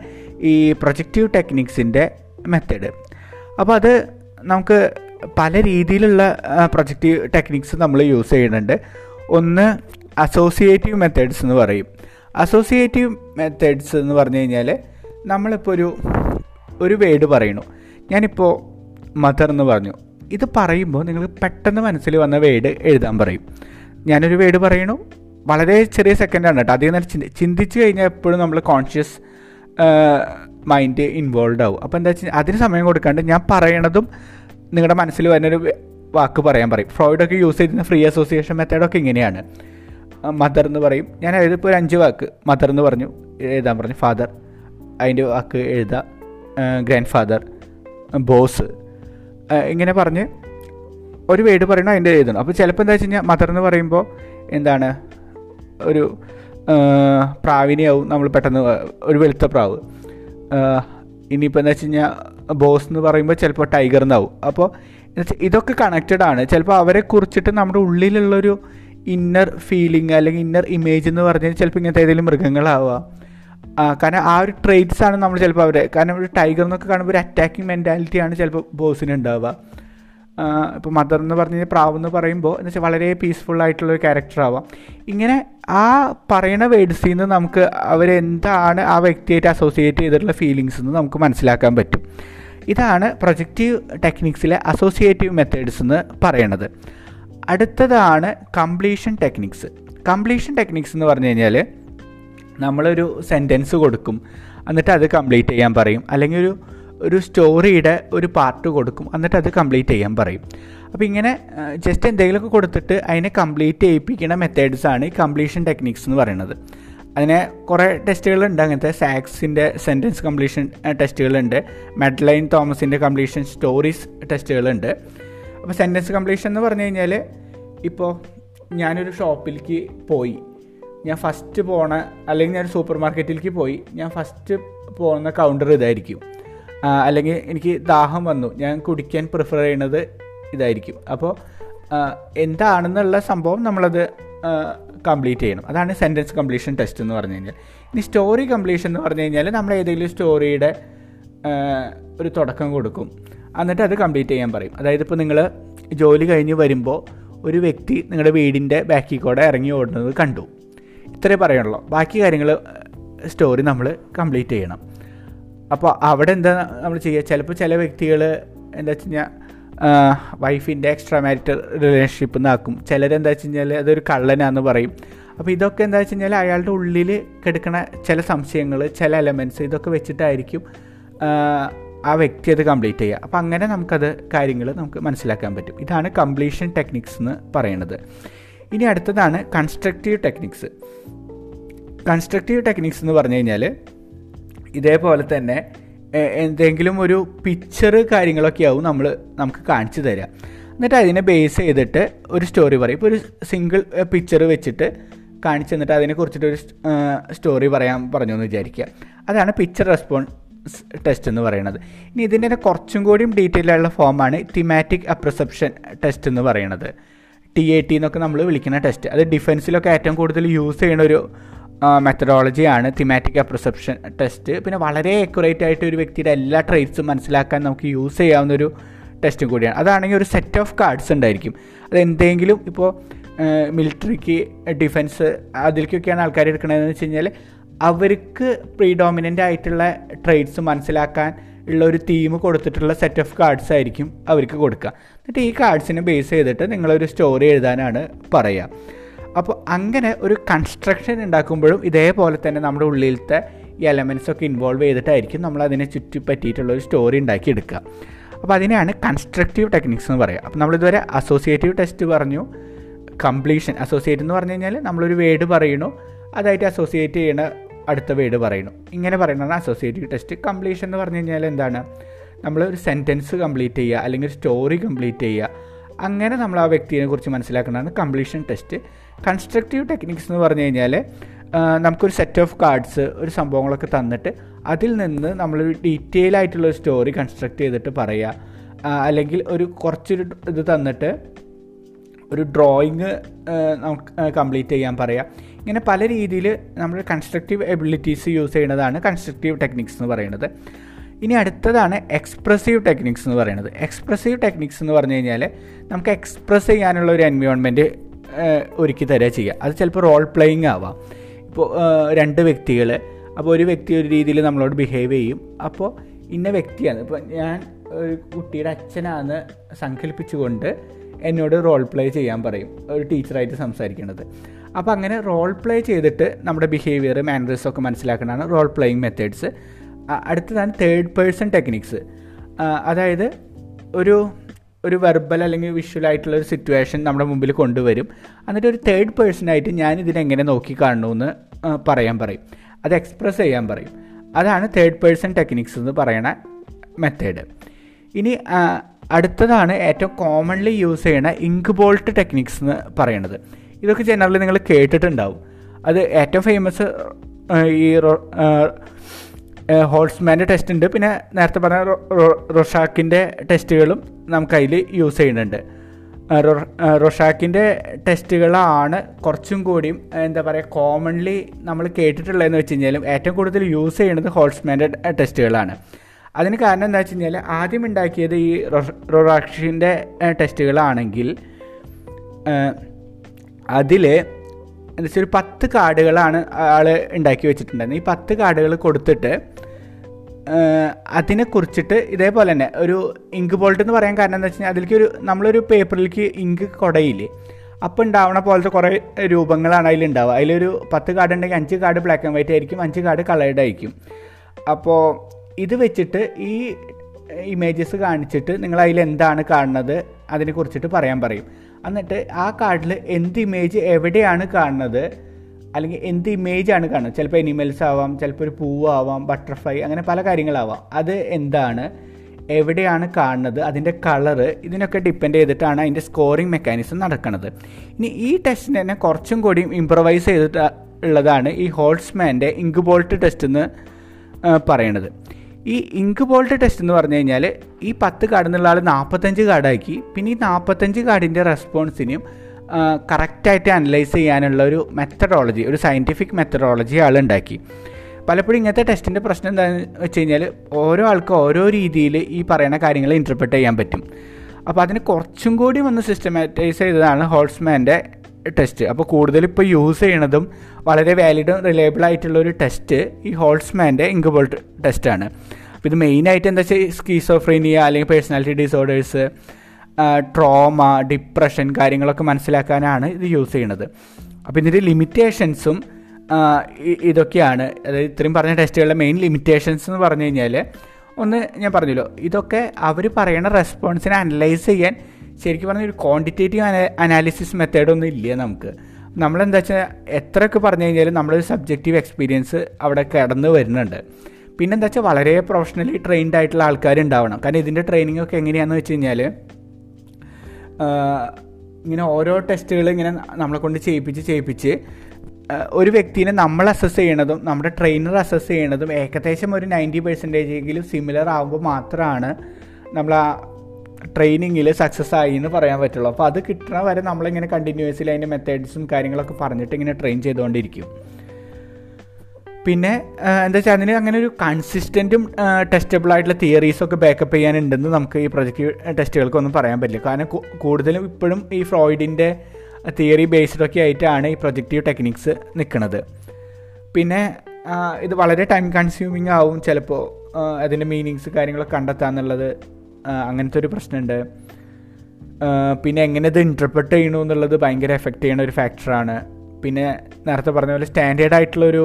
ഈ പ്രൊജക്റ്റീവ് ടെക്നിക്സിൻ്റെ മെത്തേഡ്. അപ്പോൾ അത് നമുക്ക് പല രീതിയിലുള്ള പ്രൊജക്റ്റീവ് ടെക്നിക്സ് നമ്മൾ യൂസ് ചെയ്യുന്നുണ്ട്. ഒന്ന് അസോസിയേറ്റീവ് മെത്തേഡ്സ് എന്ന് പറയും. അസോസിയേറ്റീവ് മെത്തേഡ്സ് എന്ന് പറഞ്ഞു കഴിഞ്ഞാൽ നമ്മളിപ്പോൾ ഒരു വേർഡ് പറയണു. ഞാനിപ്പോൾ മദർ എന്ന് പറഞ്ഞു. ഇത് പറയുമ്പോൾ നിങ്ങൾക്ക് പെട്ടെന്ന് മനസ്സിൽ വന്ന വേർഡ് എഴുതാൻ പറയും. ഞാനൊരു വേർഡ് പറയണു, വളരെ ചെറിയ സെക്കൻഡാണ് കേട്ടോ, അധികം നേരം ചിന്തിച്ച് കഴിഞ്ഞാൽ എപ്പോഴും നമ്മൾ കോൺഷ്യസ് മൈൻഡ് ഇൻവോൾവ് ആവും. അപ്പോൾ എന്താ വെച്ചാൽ അതിന് സമയം കൊടുക്കാണ്ട് ഞാൻ പറയണതും നിങ്ങളുടെ മനസ്സിൽ വരുന്നൊരു വാക്ക് പറയാൻ പറയും. ഫ്രോയിഡൊക്കെ യൂസ് ചെയ്തിരുന്ന ഫ്രീ അസോസിയേഷൻ മെത്തേഡൊക്കെ ഇങ്ങനെയാണ്. മദർ എന്ന് പറയും, ഞാൻ എഴുതിപ്പോൾ ഒരു 5 വാക്ക് മദർ എന്ന് പറഞ്ഞു എഴുതാൻ പറഞ്ഞു. ഫാദർ, അതിൻ്റെ വാക്ക് എഴുതാം. ഗ്രാൻഡ് ഫാദർ, ബോസ്, ഇങ്ങനെ പറഞ്ഞ് ഒരു വേർഡ് പറയണോ അതിൻ്റെ എഴുതണം. അപ്പോൾ ചിലപ്പോൾ എന്താ വെച്ച് കഴിഞ്ഞാൽ മദർ എന്ന് പറയുമ്പോൾ എന്താണ്, ഒരു പ്രാവിനെയാവും നമ്മൾ പെട്ടെന്ന്, ഒരു വെളുത്ത പ്രാവ്. ഇനിയിപ്പോൾ എന്താ വെച്ച് കഴിഞ്ഞാൽ ബോസ് എന്ന് പറയുമ്പോൾ ചിലപ്പോൾ ടൈഗർ എന്നാവും. അപ്പോൾ ഇതൊക്കെ കണക്റ്റഡാണ്. ചിലപ്പോൾ അവരെ കുറിച്ചിട്ട് നമ്മുടെ ഉള്ളിലുള്ളൊരു ഇന്നർ ഫീലിംഗ് അല്ലെങ്കിൽ ഇന്നർ ഇമേജ് എന്ന് പറഞ്ഞാൽ ചിലപ്പോൾ ഇങ്ങനത്തെ ഏതെങ്കിലും മൃഗങ്ങളാവുക. കാരണം ആ ഒരു ട്രെയ്റ്റ്സ് ആണ് നമ്മൾ ചിലപ്പോൾ അവരെ, കാരണം ഒരു ടൈഗർ എന്നൊക്കെ കാണുമ്പോൾ ഒരു അറ്റാക്കിങ് മെൻറ്റാലിറ്റിയാണ് ചിലപ്പോൾ ബോസിന് ഉണ്ടാവുക. ഇപ്പോൾ മദർ എന്ന് പറഞ്ഞു കഴിഞ്ഞാൽ പ്രാവ് എന്ന് പറയുമ്പോൾ എന്ന് വെച്ചാൽ വളരെ പീസ്ഫുള്ളായിട്ടുള്ളൊരു ക്യാരക്ടറാവാം. ഇങ്ങനെ ആ പറയണ വേർഡ്സിൽ നിന്ന് നമുക്ക് അവരെന്താണ് ആ വ്യക്തിയായിട്ട് അസോസിയേറ്റ് ചെയ്തിട്ടുള്ള ഫീലിങ്സ് എന്ന് നമുക്ക് മനസ്സിലാക്കാൻ പറ്റും. ഇതാണ് പ്രൊജക്റ്റീവ് ടെക്നിക്സിലെ അസോസിയേറ്റീവ് മെത്തേഡ്സ് എന്ന് പറയണത്. അടുത്തതാണ് കംപ്ലീഷൻ ടെക്നിക്സ്. കംപ്ലീഷൻ ടെക്നിക്സ് എന്ന് പറഞ്ഞു കഴിഞ്ഞാൽ നമ്മളൊരു സെൻറ്റൻസ് കൊടുക്കും, എന്നിട്ട് അത് കംപ്ലീറ്റ് ചെയ്യാൻ പറയും. അല്ലെങ്കിൽ ഒരു സ്റ്റോറിയുടെ ഒരു പാർട്ട് കൊടുക്കും, എന്നിട്ട് അത് കംപ്ലീറ്റ് ചെയ്യാൻ പറയും. അപ്പോൾ ഇങ്ങനെ ജസ്റ്റ് എന്തെങ്കിലുമൊക്കെ കൊടുത്തിട്ട് അതിനെ കംപ്ലീറ്റ് ചെയ്യിപ്പിക്കുന്ന മെത്തേഡ്സാണ് ഈ കംപ്ലീഷൻ ടെക്നിക്സ് എന്ന് പറയുന്നത്. അതിനെ കുറേ ടെസ്റ്റുകളുണ്ട് അങ്ങനത്തെ. സാക്സിൻ്റെ സെൻറ്റൻസ് കംപ്ലീഷൻ ടെസ്റ്റുകളുണ്ട്, മെഡ്ലൈൻ തോമസിൻ്റെ കംപ്ലീഷൻ സ്റ്റോറീസ് ടെസ്റ്റുകളുണ്ട്. അപ്പോൾ സെൻറ്റൻസ് കംപ്ലീഷൻ എന്ന് പറഞ്ഞു കഴിഞ്ഞാൽ ഇപ്പോൾ ഞാനൊരു ഷോപ്പിലേക്ക് പോയി, ഞാൻ ഫസ്റ്റ് പോണ, അല്ലെങ്കിൽ ഞാനൊരു സൂപ്പർ മാർക്കറ്റിലേക്ക് പോയി, ഞാൻ ഫസ്റ്റ് പോകുന്ന കൗണ്ടർ ഇതായിരിക്കും. അല്ലെങ്കിൽ എനിക്ക് ദാഹം വന്നു, ഞാൻ കുടിക്കാൻ പ്രിഫർ ചെയ്യണത് ഇതായിരിക്കും. അപ്പോൾ എന്താണെന്നുള്ള സംഭവം നമ്മളത് കംപ്ലീറ്റ് ചെയ്യണം. അതാണ് സെൻറ്റൻസ് കംപ്ലീഷൻ ടെസ്റ്റ് എന്ന് പറഞ്ഞു കഴിഞ്ഞാൽ. ഇനി സ്റ്റോറി കംപ്ലീഷൻ എന്ന് പറഞ്ഞു കഴിഞ്ഞാൽ നമ്മൾ ഏതെങ്കിലും സ്റ്റോറിയുടെ ഒരു തുടക്കം കൊടുക്കും, എന്നിട്ട് അത് കംപ്ലീറ്റ് ചെയ്യാൻ പറയും. അതായത് ഇപ്പോൾ നിങ്ങൾ ജോലി കഴിഞ്ഞ് വരുമ്പോൾ ഒരു വ്യക്തി നിങ്ങളുടെ വീടിൻ്റെ ബാക്കിൽ കൂടെ ഇറങ്ങി ഓടുന്നത് കണ്ടു, ഇത്രേ പറയുള്ളൂ. ബാക്കി കാര്യങ്ങൾ സ്റ്റോറി നമ്മൾ കംപ്ലീറ്റ് ചെയ്യണം. അപ്പോൾ അവിടെ എന്താ നമ്മൾ ചെയ്യുക, ചിലപ്പോൾ ചില വ്യക്തികൾ എന്താ വെച്ച് കഴിഞ്ഞാൽ വൈഫിൻ്റെ എക്സ്ട്രാ മാരിറ്റൽ റിലേഷൻഷിപ്പ് എന്നാക്കും. ചിലരെന്താ വെച്ച് കഴിഞ്ഞാൽ അതൊരു കള്ളനാന്ന് പറയും. അപ്പോൾ ഇതൊക്കെ എന്താ വെച്ച് കഴിഞ്ഞാൽ അയാളുടെ ഉള്ളിൽ കിടക്കുന്ന ചില സംശയങ്ങൾ, ചില എലമെൻറ്റ്സ്, ഇതൊക്കെ വെച്ചിട്ടായിരിക്കും ആ വ്യക്തി അത് കംപ്ലീറ്റ് ചെയ്യുക. അപ്പോൾ അങ്ങനെ നമുക്കത് കാര്യങ്ങൾ നമുക്ക് മനസ്സിലാക്കാൻ പറ്റും. ഇതാണ് കംപ്ലീഷൻ ടെക്നിക്സ് എന്ന് പറയുന്നത്. ഇനി അടുത്തതാണ് കൺസ്ട്രക്റ്റീവ് ടെക്നിക്സ്. കൺസ്ട്രക്റ്റീവ് ടെക്നിക്സ് എന്ന് പറഞ്ഞു കഴിഞ്ഞാൽ ഇതേപോലെ തന്നെ എന്തെങ്കിലും ഒരു പിക്ചർ കാര്യങ്ങളൊക്കെ ആവും നമുക്ക് കാണിച്ചു തരിക. എന്നിട്ട് അതിനെ ബേസ് ചെയ്തിട്ട് ഒരു സ്റ്റോറി പറയും. ഇപ്പോൾ ഒരു സിംഗിൾ പിക്ചർ വെച്ചിട്ട് കാണിച്ചു തന്നിട്ട് അതിനെക്കുറിച്ചിട്ടൊരു സ്റ്റോറി പറയാൻ പറഞ്ഞു എന്ന് വിചാരിക്കുക. അതാണ് പിക്ചർ റെസ്പോൺസ് ടെസ്റ്റ് എന്ന് പറയുന്നത്. ഇനി ഇതിൻ്റെ തന്നെ കുറച്ചും കൂടിയും ഡീറ്റെയിൽ ആയിട്ടുള്ള ഫോമാണ് തിമാറ്റിക് അപ്രസെപ്ഷൻ ടെസ്റ്റ് എന്ന് പറയുന്നത്. TAT എന്നൊക്കെ നമ്മൾ വിളിക്കുന്ന ടെസ്റ്റ്. അത് ഡിഫൻസിലൊക്കെ ഏറ്റവും കൂടുതൽ യൂസ് ചെയ്യണ ഒരു മെത്തഡോളജിയാണ് തിമാറ്റിക് അപ്രസെപ്ഷൻ ടെസ്റ്റ്. പിന്നെ വളരെ അക്യുറേറ്റ് ആയിട്ട് ഒരു വ്യക്തിയുടെ എല്ലാ ട്രേറ്റ്സും മനസ്സിലാക്കാൻ നമുക്ക് യൂസ് ചെയ്യാവുന്നൊരു ടെസ്റ്റും കൂടിയാണ്. അതാണെങ്കിൽ ഒരു സെറ്റ് ഓഫ് കാർഡ്സ് ഉണ്ടായിരിക്കും. അതെന്തെങ്കിലും ഇപ്പോൾ മിലിറ്ററിക്ക് ഡിഫൻസ് അതിലേക്കൊക്കെയാണ് ആൾക്കാർ എടുക്കണതെന്ന് വെച്ച് കഴിഞ്ഞാൽ അവർക്ക് പ്രീഡോമിനൻ്റ് ആയിട്ടുള്ള ട്രേറ്റ്സ് മനസ്സിലാക്കാൻ ഉള്ള ഒരു തീം കൊടുത്തിട്ടുള്ള സെറ്റ് ഓഫ് കാർഡ്സ് ആയിരിക്കും അവർക്ക് കൊടുക്കുക. എന്നിട്ട് ഈ കാർഡ്സിനെ ബേസ് ചെയ്തിട്ട് നിങ്ങളൊരു സ്റ്റോറി എഴുതാനാണ് പറയുക. അപ്പോൾ അങ്ങനെ ഒരു കൺസ്ട്രക്ഷൻ ഉണ്ടാക്കുമ്പോഴും ഇതേപോലെ തന്നെ നമ്മുടെ ഉള്ളിലത്തെ ഈ എലമെൻസൊക്കെ ഇൻവോൾവ് ചെയ്തിട്ടായിരിക്കും നമ്മൾ അതിനെ ചുറ്റിപ്പറ്റിയിട്ടുള്ളൊരു സ്റ്റോറി ഉണ്ടാക്കിയെടുക്കുക. അപ്പോൾ അതിനെയാണ് കൺസ്ട്രക്റ്റീവ് ടെക്നിക്സ് എന്ന് പറയുക. അപ്പോൾ നമ്മളിതുവരെ അസോസിയേറ്റീവ് ടെസ്റ്റ് പറഞ്ഞു. കംപ്ലീഷൻ അസോസിയേറ്റ് എന്ന് പറഞ്ഞു കഴിഞ്ഞാൽ നമ്മളൊരു വേർഡ് പറയണു, അതായിട്ട് അസോസിയേറ്റ് ചെയ്യണ അടുത്ത വേർഡ് പറയണു, ഇങ്ങനെ പറയുന്നതാണ് അസോസിയേറ്റീവ് ടെസ്റ്റ്. കംപ്ലീഷൻ എന്ന് പറഞ്ഞു കഴിഞ്ഞാൽ എന്താണ്, നമ്മളൊരു സെൻറ്റൻസ് കംപ്ലീറ്റ് ചെയ്യുക അല്ലെങ്കിൽ സ്റ്റോറി കംപ്ലീറ്റ് ചെയ്യുക. അങ്ങനെ നമ്മൾ ആ വ്യക്തിയെ കുറിച്ച് മനസ്സിലാക്കുന്നതാണ് കംപ്ലീഷൻ ടെസ്റ്റ്. കൺസ്ട്രക്റ്റീവ് ടെക്നിക്സ് എന്ന് പറഞ്ഞു കഴിഞ്ഞാൽ നമുക്കൊരു സെറ്റ് ഓഫ് കാർഡ്സ് ഒരു സംഭവങ്ങളൊക്കെ തന്നിട്ട് അതിൽ നിന്ന് നമ്മളൊരു ഡീറ്റെയിൽ ആയിട്ടുള്ളൊരു സ്റ്റോറി കൺസ്ട്രക്റ്റ് ചെയ്തിട്ട് പറയുക. അല്ലെങ്കിൽ ഒരു കുറച്ചൊരു ഇത് തന്നിട്ട് ഒരു ഡ്രോയിങ് നമുക്ക് കംപ്ലീറ്റ് ചെയ്യാൻ പറയാം. ഇങ്ങനെ പല രീതിയിൽ നമ്മൾ കൺസ്ട്രക്റ്റീവ് എബിലിറ്റീസ് യൂസ് ചെയ്യുന്നതാണ് കൺസ്ട്രക്റ്റീവ് ടെക്നിക്സ് എന്ന് പറയുന്നത്. ഇനി അടുത്തതാണ് എക്സ്പ്രസീവ് ടെക്നിക്സ് എന്ന് പറയുന്നത്. എക്സ്പ്രസീവ് ടെക്നിക്സ് എന്ന് പറഞ്ഞു കഴിഞ്ഞാൽ നമുക്ക് എക്സ്പ്രസ് ചെയ്യാനുള്ള ഒരു എൻവയോൺമെൻറ്റ് ഒരുക്കി തരിക ചെയ്യുക. അത് ചിലപ്പോൾ റോൾ പ്ലേയിങ് ആവാം. ഇപ്പോൾ രണ്ട് വ്യക്തികൾ, അപ്പോൾ ഒരു വ്യക്തി ഒരു രീതിയിൽ നമ്മളോട് ബിഹേവ് ചെയ്യും. അപ്പോൾ ഇന്ന വ്യക്തിയാണ്, ഇപ്പോൾ ഞാൻ ഒരു കുട്ടിയുടെ അച്ഛനാണെന്ന് സങ്കല്പിച്ചുകൊണ്ട് എന്നോട് റോൾ പ്ലേ ചെയ്യാൻ പറയും, ഒരു ടീച്ചറായിട്ട് സംസാരിക്കുന്നത്. അപ്പോൾ അങ്ങനെ റോൾ പ്ലേ ചെയ്തിട്ട് നമ്മുടെ ബിഹേവിയർ മാനറിസൊക്കെ മനസ്സിലാക്കുന്നതാണ് റോൾ പ്ലേയിങ് മെത്തേഡ്സ്. അടുത്തതാണ് തേർഡ് പേഴ്സൺ ടെക്നിക്സ്. അതായത് ഒരു ഒരു വെർബൽ അല്ലെങ്കിൽ വിഷ്വലായിട്ടുള്ളൊരു സിറ്റുവേഷൻ നമ്മുടെ മുമ്പിൽ കൊണ്ടുവരും. എന്നിട്ട് ഒരു തേർഡ് പേഴ്സണായിട്ട് ഞാൻ ഇതിനെങ്ങനെ നോക്കിക്കാണണമെന്ന് പറയാൻ പറയും, അത് എക്സ്പ്രസ് ചെയ്യാൻ പറയും. അതാണ് തേർഡ് പേഴ്സൺ ടെക്നിക്സ് എന്ന് പറയണ മെത്തേഡ്. ഇനി അടുത്തതാണ് ഏറ്റവും കോമൺലി യൂസ് ചെയ്യണ ഇങ്ക് ബോൾട്ട് ടെക്നിക്സ് എന്ന് പറയണത്. ഇതൊക്കെ ജനറലി നിങ്ങൾ കേട്ടിട്ടുണ്ടാവും. അത് ഏറ്റവും ഫേമസ് ഈ ഹോൾസ്മാൻ്റെ ടെസ്റ്റ് ഉണ്ട്. പിന്നെ നേരത്തെ പറഞ്ഞ റൊഷാക്കിൻ്റെ ടെസ്റ്റുകളും നമുക്കതിൽ യൂസ് ചെയ്യുന്നുണ്ട്. റൊഷാക്കിൻ്റെ ടെസ്റ്റുകളാണ് കുറച്ചും കൂടിയും എന്താ പറയുക കോമൺലി നമ്മൾ കേട്ടിട്ടുള്ളതെന്ന് വെച്ച് കഴിഞ്ഞാലും ഏറ്റവും കൂടുതൽ യൂസ് ചെയ്യുന്നത് ഹോൾസ്മാൻ്റെ ടെസ്റ്റുകളാണ്. അതിന് കാരണം എന്താ വെച്ച് കഴിഞ്ഞാൽ ആദ്യം ഉണ്ടാക്കിയത് ഈ റൊഷാക്കിൻ്റെ ടെസ്റ്റുകളാണെങ്കിൽ അതിൽ എന്താ വെച്ചാൽ ഒരു 10 കാർഡുകളാണ് ആൾ ഉണ്ടാക്കി വെച്ചിട്ടുണ്ടായിരുന്നത്. ഈ 10 കാർഡുകൾ കൊടുത്തിട്ട് അതിനെക്കുറിച്ചിട്ട് ഇതേപോലെ തന്നെ ഒരു ഇങ്ക് ബോൾട്ട് എന്ന് പറയാൻ കാരണം എന്താ വെച്ച് കഴിഞ്ഞാൽ അതിലേക്കൊരു നമ്മളൊരു പേപ്പറിലേക്ക് ഇങ്ക് കുടയില്ലേ, അപ്പം ഉണ്ടാവണ പോലത്തെ കുറേ രൂപങ്ങളാണ് അതിലുണ്ടാവുക. അതിലൊരു 10 കാർഡ് ഉണ്ടെങ്കിൽ 5 കാർഡ് ബ്ലാക്ക് ആൻഡ് വൈറ്റ് ആയിരിക്കും, 5 കാർഡ് കളേർഡ് ആയിരിക്കും. അപ്പോൾ ഇത് വെച്ചിട്ട് ഈ ഇമേജസ് കാണിച്ചിട്ട് നിങ്ങൾ അതിലെന്താണ് കാണുന്നത് അതിനെക്കുറിച്ചിട്ട് പറയാൻ പറയും. എന്നിട്ട് ആ കാർഡിൽ എന്ത് ഇമേജ് എവിടെയാണ് കാണുന്നത് അല്ലെങ്കിൽ എന്ത് ഇമേജാണ് കാണുന്നത്, ചിലപ്പോൾ എനിമൽസ് ആവാം, ചിലപ്പോൾ ഒരു പൂവാവാം, ബട്ടർഫ്ലൈ, അങ്ങനെ പല കാര്യങ്ങളാവാം. അത് എന്താണ്, എവിടെയാണ് കാണുന്നത്, അതിൻ്റെ കളറ്, ഇതിനൊക്കെ ഡിപ്പെൻഡ് ചെയ്തിട്ടാണ് അതിൻ്റെ സ്കോറിങ് മെക്കാനിസം നടക്കുന്നത്. ഇനി ഈ ടെസ്റ്റിന് തന്നെ കുറച്ചും കൂടിയും ഇംപ്രവൈസ് ചെയ്തിട്ട് ഉള്ളതാണ് ഈ ഹോൾസ്മാൻ്റെ ഇങ്ക് ബോൾട്ട് ടെസ്റ്റ് എന്ന് പറയണത്. ഈ ഇങ്ക് ബോൾട്ട് ടെസ്റ്റ് എന്ന് പറഞ്ഞു കഴിഞ്ഞാൽ ഈ 10 കാർഡിൽ നിന്നുള്ള ആൾ 45 കാർഡാക്കി. പിന്നെ ഈ 45 കാർഡിൻ്റെ റെസ്പോൺസിനും കറക്റ്റായിട്ട് അനലൈസ് ചെയ്യാനുള്ള ഒരു മെത്തഡോളജി, ഒരു സയൻറ്റിഫിക് മെത്തഡോളജി ആൾ ഉണ്ടാക്കി. പലപ്പോഴും ഇങ്ങനത്തെ ടെസ്റ്റിൻ്റെ പ്രശ്നം എന്താണെന്ന് വെച്ച് കഴിഞ്ഞാൽ ഓരോ ആൾക്കും ഓരോ രീതിയിൽ ഈ പറയുന്ന കാര്യങ്ങൾ ഇൻ്റർപ്രറ്റ് ചെയ്യാൻ പറ്റും. അപ്പോൾ അതിന് കുറച്ചും കൂടി ഒന്ന് സിസ്റ്റമാറ്റൈസ് ചെയ്തതാണ് ഹോൾസ്മാൻ്റെ ടെസ്റ്റ്. അപ്പോൾ കൂടുതലിപ്പോൾ യൂസ് ചെയ്യണതും വളരെ വാലിഡും റിലയബിളായിട്ടുള്ളൊരു ടെസ്റ്റ് ഈ ഹോൾസ്മാൻ്റെ ഇങ്ക് ബോൾട്ട് ടെസ്റ്റാണ്. അപ്പോൾ ഇത് മെയിനായിട്ട് എന്താ വെച്ചാൽ സ്കീസോഫ്രീനിയ അല്ലെങ്കിൽ പേഴ്സണാലിറ്റി ഡിസോർഡേഴ്സ്, ട്രോമ, ഡിപ്രഷൻ കാര്യങ്ങളൊക്കെ മനസ്സിലാക്കാനാണ് ഇത് യൂസ് ചെയ്യണത്. അപ്പോൾ ഇതിൻ്റെ ലിമിറ്റേഷൻസും ഇതൊക്കെയാണ്. അതായത് ഇത്രയും പറഞ്ഞ ടെസ്റ്റുകളുടെ മെയിൻ ലിമിറ്റേഷൻസ് എന്ന് പറഞ്ഞു കഴിഞ്ഞാൽ ഒന്ന് ഞാൻ പറഞ്ഞല്ലോ, ഇതൊക്കെ അവർ പറയുന്ന റെസ്പോൺസിനെ അനലൈസ് ചെയ്യാൻ ശരിക്കും പറഞ്ഞാൽ ഒരു ക്വാണ്ടിറ്റേറ്റീവ് അനാലിസിസ് മെത്തേഡൊന്നും ഇല്ല നമുക്ക്. നമ്മളെന്താ വെച്ചാൽ എത്രയൊക്കെ പറഞ്ഞു കഴിഞ്ഞാലും നമ്മളൊരു സബ്ജക്റ്റീവ് എക്സ്പീരിയൻസ് അവിടെ കിടന്ന് വരുന്നുണ്ട്. പിന്നെന്താ വെച്ചാൽ വളരെ പ്രൊഫഷണലി ട്രെയിൻഡ് ആയിട്ടുള്ള ആൾക്കാരുണ്ടാവണം. കാരണം ഇതിൻ്റെ ട്രെയിനിങ് ഒക്കെ എങ്ങനെയാണെന്ന് വെച്ച് കഴിഞ്ഞാൽ ഇങ്ങനെ ഓരോ ടെസ്റ്റുകൾ ഇങ്ങനെ നമ്മളെക്കൊണ്ട് ചെയ്യിപ്പിച്ച് ഒരു വ്യക്തിനെ നമ്മൾ അസസ് ചെയ്യണതും നമ്മുടെ ട്രെയിനർ അസസ് ചെയ്യണതും ഏകദേശം ഒരു 90% സിമിലർ ആകുമ്പോൾ മാത്രമാണ് നമ്മൾ ആ ട്രെയിനിങ്ങിൽ സക്സസ് ആയി എന്ന് പറയാൻ പറ്റുള്ളൂ. അപ്പോൾ അത് കിട്ടണ വരെ നമ്മളിങ്ങനെ കണ്ടിന്യൂസ്ലി അതിൻ്റെ മെത്തേഡ്സും കാര്യങ്ങളൊക്കെ പറഞ്ഞിട്ട് ഇങ്ങനെ ട്രെയിൻ ചെയ്തുകൊണ്ടിരിക്കും. പിന്നെ എന്താ വെച്ചാൽ അതിന് അങ്ങനെ ഒരു കൺസിസ്റ്റൻറ്റും ടെസ്റ്റബിളായിട്ടുള്ള തിയറീസൊക്കെ ബാക്കപ്പ് ചെയ്യാനുണ്ടെന്ന് നമുക്ക് ഈ പ്രൊജക്റ്റ് ടെസ്റ്റുകൾക്കൊന്നും പറയാൻ പറ്റില്ല. കാരണം കൂടുതലും ഇപ്പോഴും ഈ ഫ്രോയിഡിൻ്റെ തിയറി ബേസ്ഡൊക്കെ ആയിട്ടാണ് ഈ പ്രൊജക്റ്റീവ് ടെക്നിക്സ് നിൽക്കുന്നത്. പിന്നെ ഇത് വളരെ ടൈം കൺസ്യൂമിങ് ആവും ചിലപ്പോൾ അതിൻ്റെ മീനിങ്സ് കാര്യങ്ങളൊക്കെ കണ്ടെത്തുക എന്നുള്ളത്, അങ്ങനത്തെ ഒരു പ്രശ്നമുണ്ട്. പിന്നെ എങ്ങനെ ഇത് ഇൻറ്റർപ്രറ്റ് ചെയ്യണു എന്നുള്ളത് ഭയങ്കര എഫക്റ്റ് ചെയ്യണ ഒരു ഫാക്ടറാണ്. പിന്നെ നേരത്തെ പറഞ്ഞ പോലെ സ്റ്റാൻഡേർഡ് ആയിട്ടുള്ളൊരു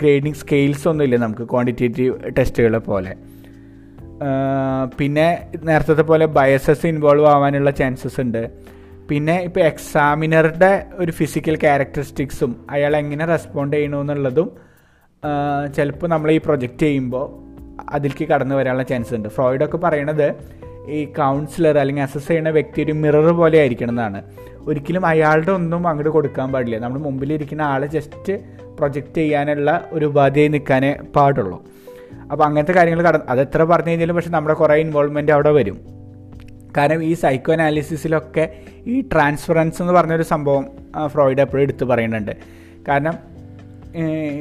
ഗ്രേഡിങ് സ്കെയിൽസ് ഒന്നുമില്ല നമുക്ക് ക്വാണ്ടിറ്റേറ്റീവ് ടെസ്റ്റുകളെ പോലെ. പിന്നെ നേരത്തെ പോലെ ബയസസ് ഇൻവോൾവ് ആവാനുള്ള ചാൻസസ് ഉണ്ട്. പിന്നെ ഇപ്പോൾ എക്സാമിനറുടെ ഒരു ഫിസിക്കൽ ക്യാരക്ടറിസ്റ്റിക്സും അയാൾ എങ്ങനെ റെസ്പോണ്ട് ചെയ്യണമെന്നുള്ളതും ചിലപ്പോൾ നമ്മൾ ഈ പ്രൊജക്റ്റ് ചെയ്യുമ്പോൾ അതിലേക്ക് കടന്നു വരാനുള്ള ചാൻസ് ഉണ്ട്. ഫ്രോയിഡൊക്കെ പറയണത് ഈ കൗൺസിലർ അല്ലെങ്കിൽ അസസ് ചെയ്യുന്ന വ്യക്തി ഒരു മിറർ പോലെ ആയിരിക്കണം എന്നാണ്. ഒരിക്കലും അയാളുടെ ഒന്നും അങ്ങോട്ട് കൊടുക്കാൻ പാടില്ല. നമ്മുടെ മുമ്പിലിരിക്കുന്ന ആൾ ജസ്റ്റ് പ്രൊജക്റ്റ് ചെയ്യാനുള്ള ഒരു ഉപാധിയായി നിൽക്കാനേ പാടുള്ളൂ. അപ്പോൾ അങ്ങനത്തെ കാര്യങ്ങൾ അതെത്ര പറഞ്ഞു കഴിഞ്ഞാലും പക്ഷെ നമ്മുടെ കുറേ ഇൻവോൾവ്മെൻറ്റ് അവിടെ വരും. കാരണം ഈ സൈക്കോ അനാലിസിസിലൊക്കെ ഈ ട്രാൻസ്ഫറൻസ് എന്ന് പറഞ്ഞൊരു സംഭവം ഫ്രോയിഡ് എപ്പോഴും എടുത്ത് പറയുന്നുണ്ട്. കാരണം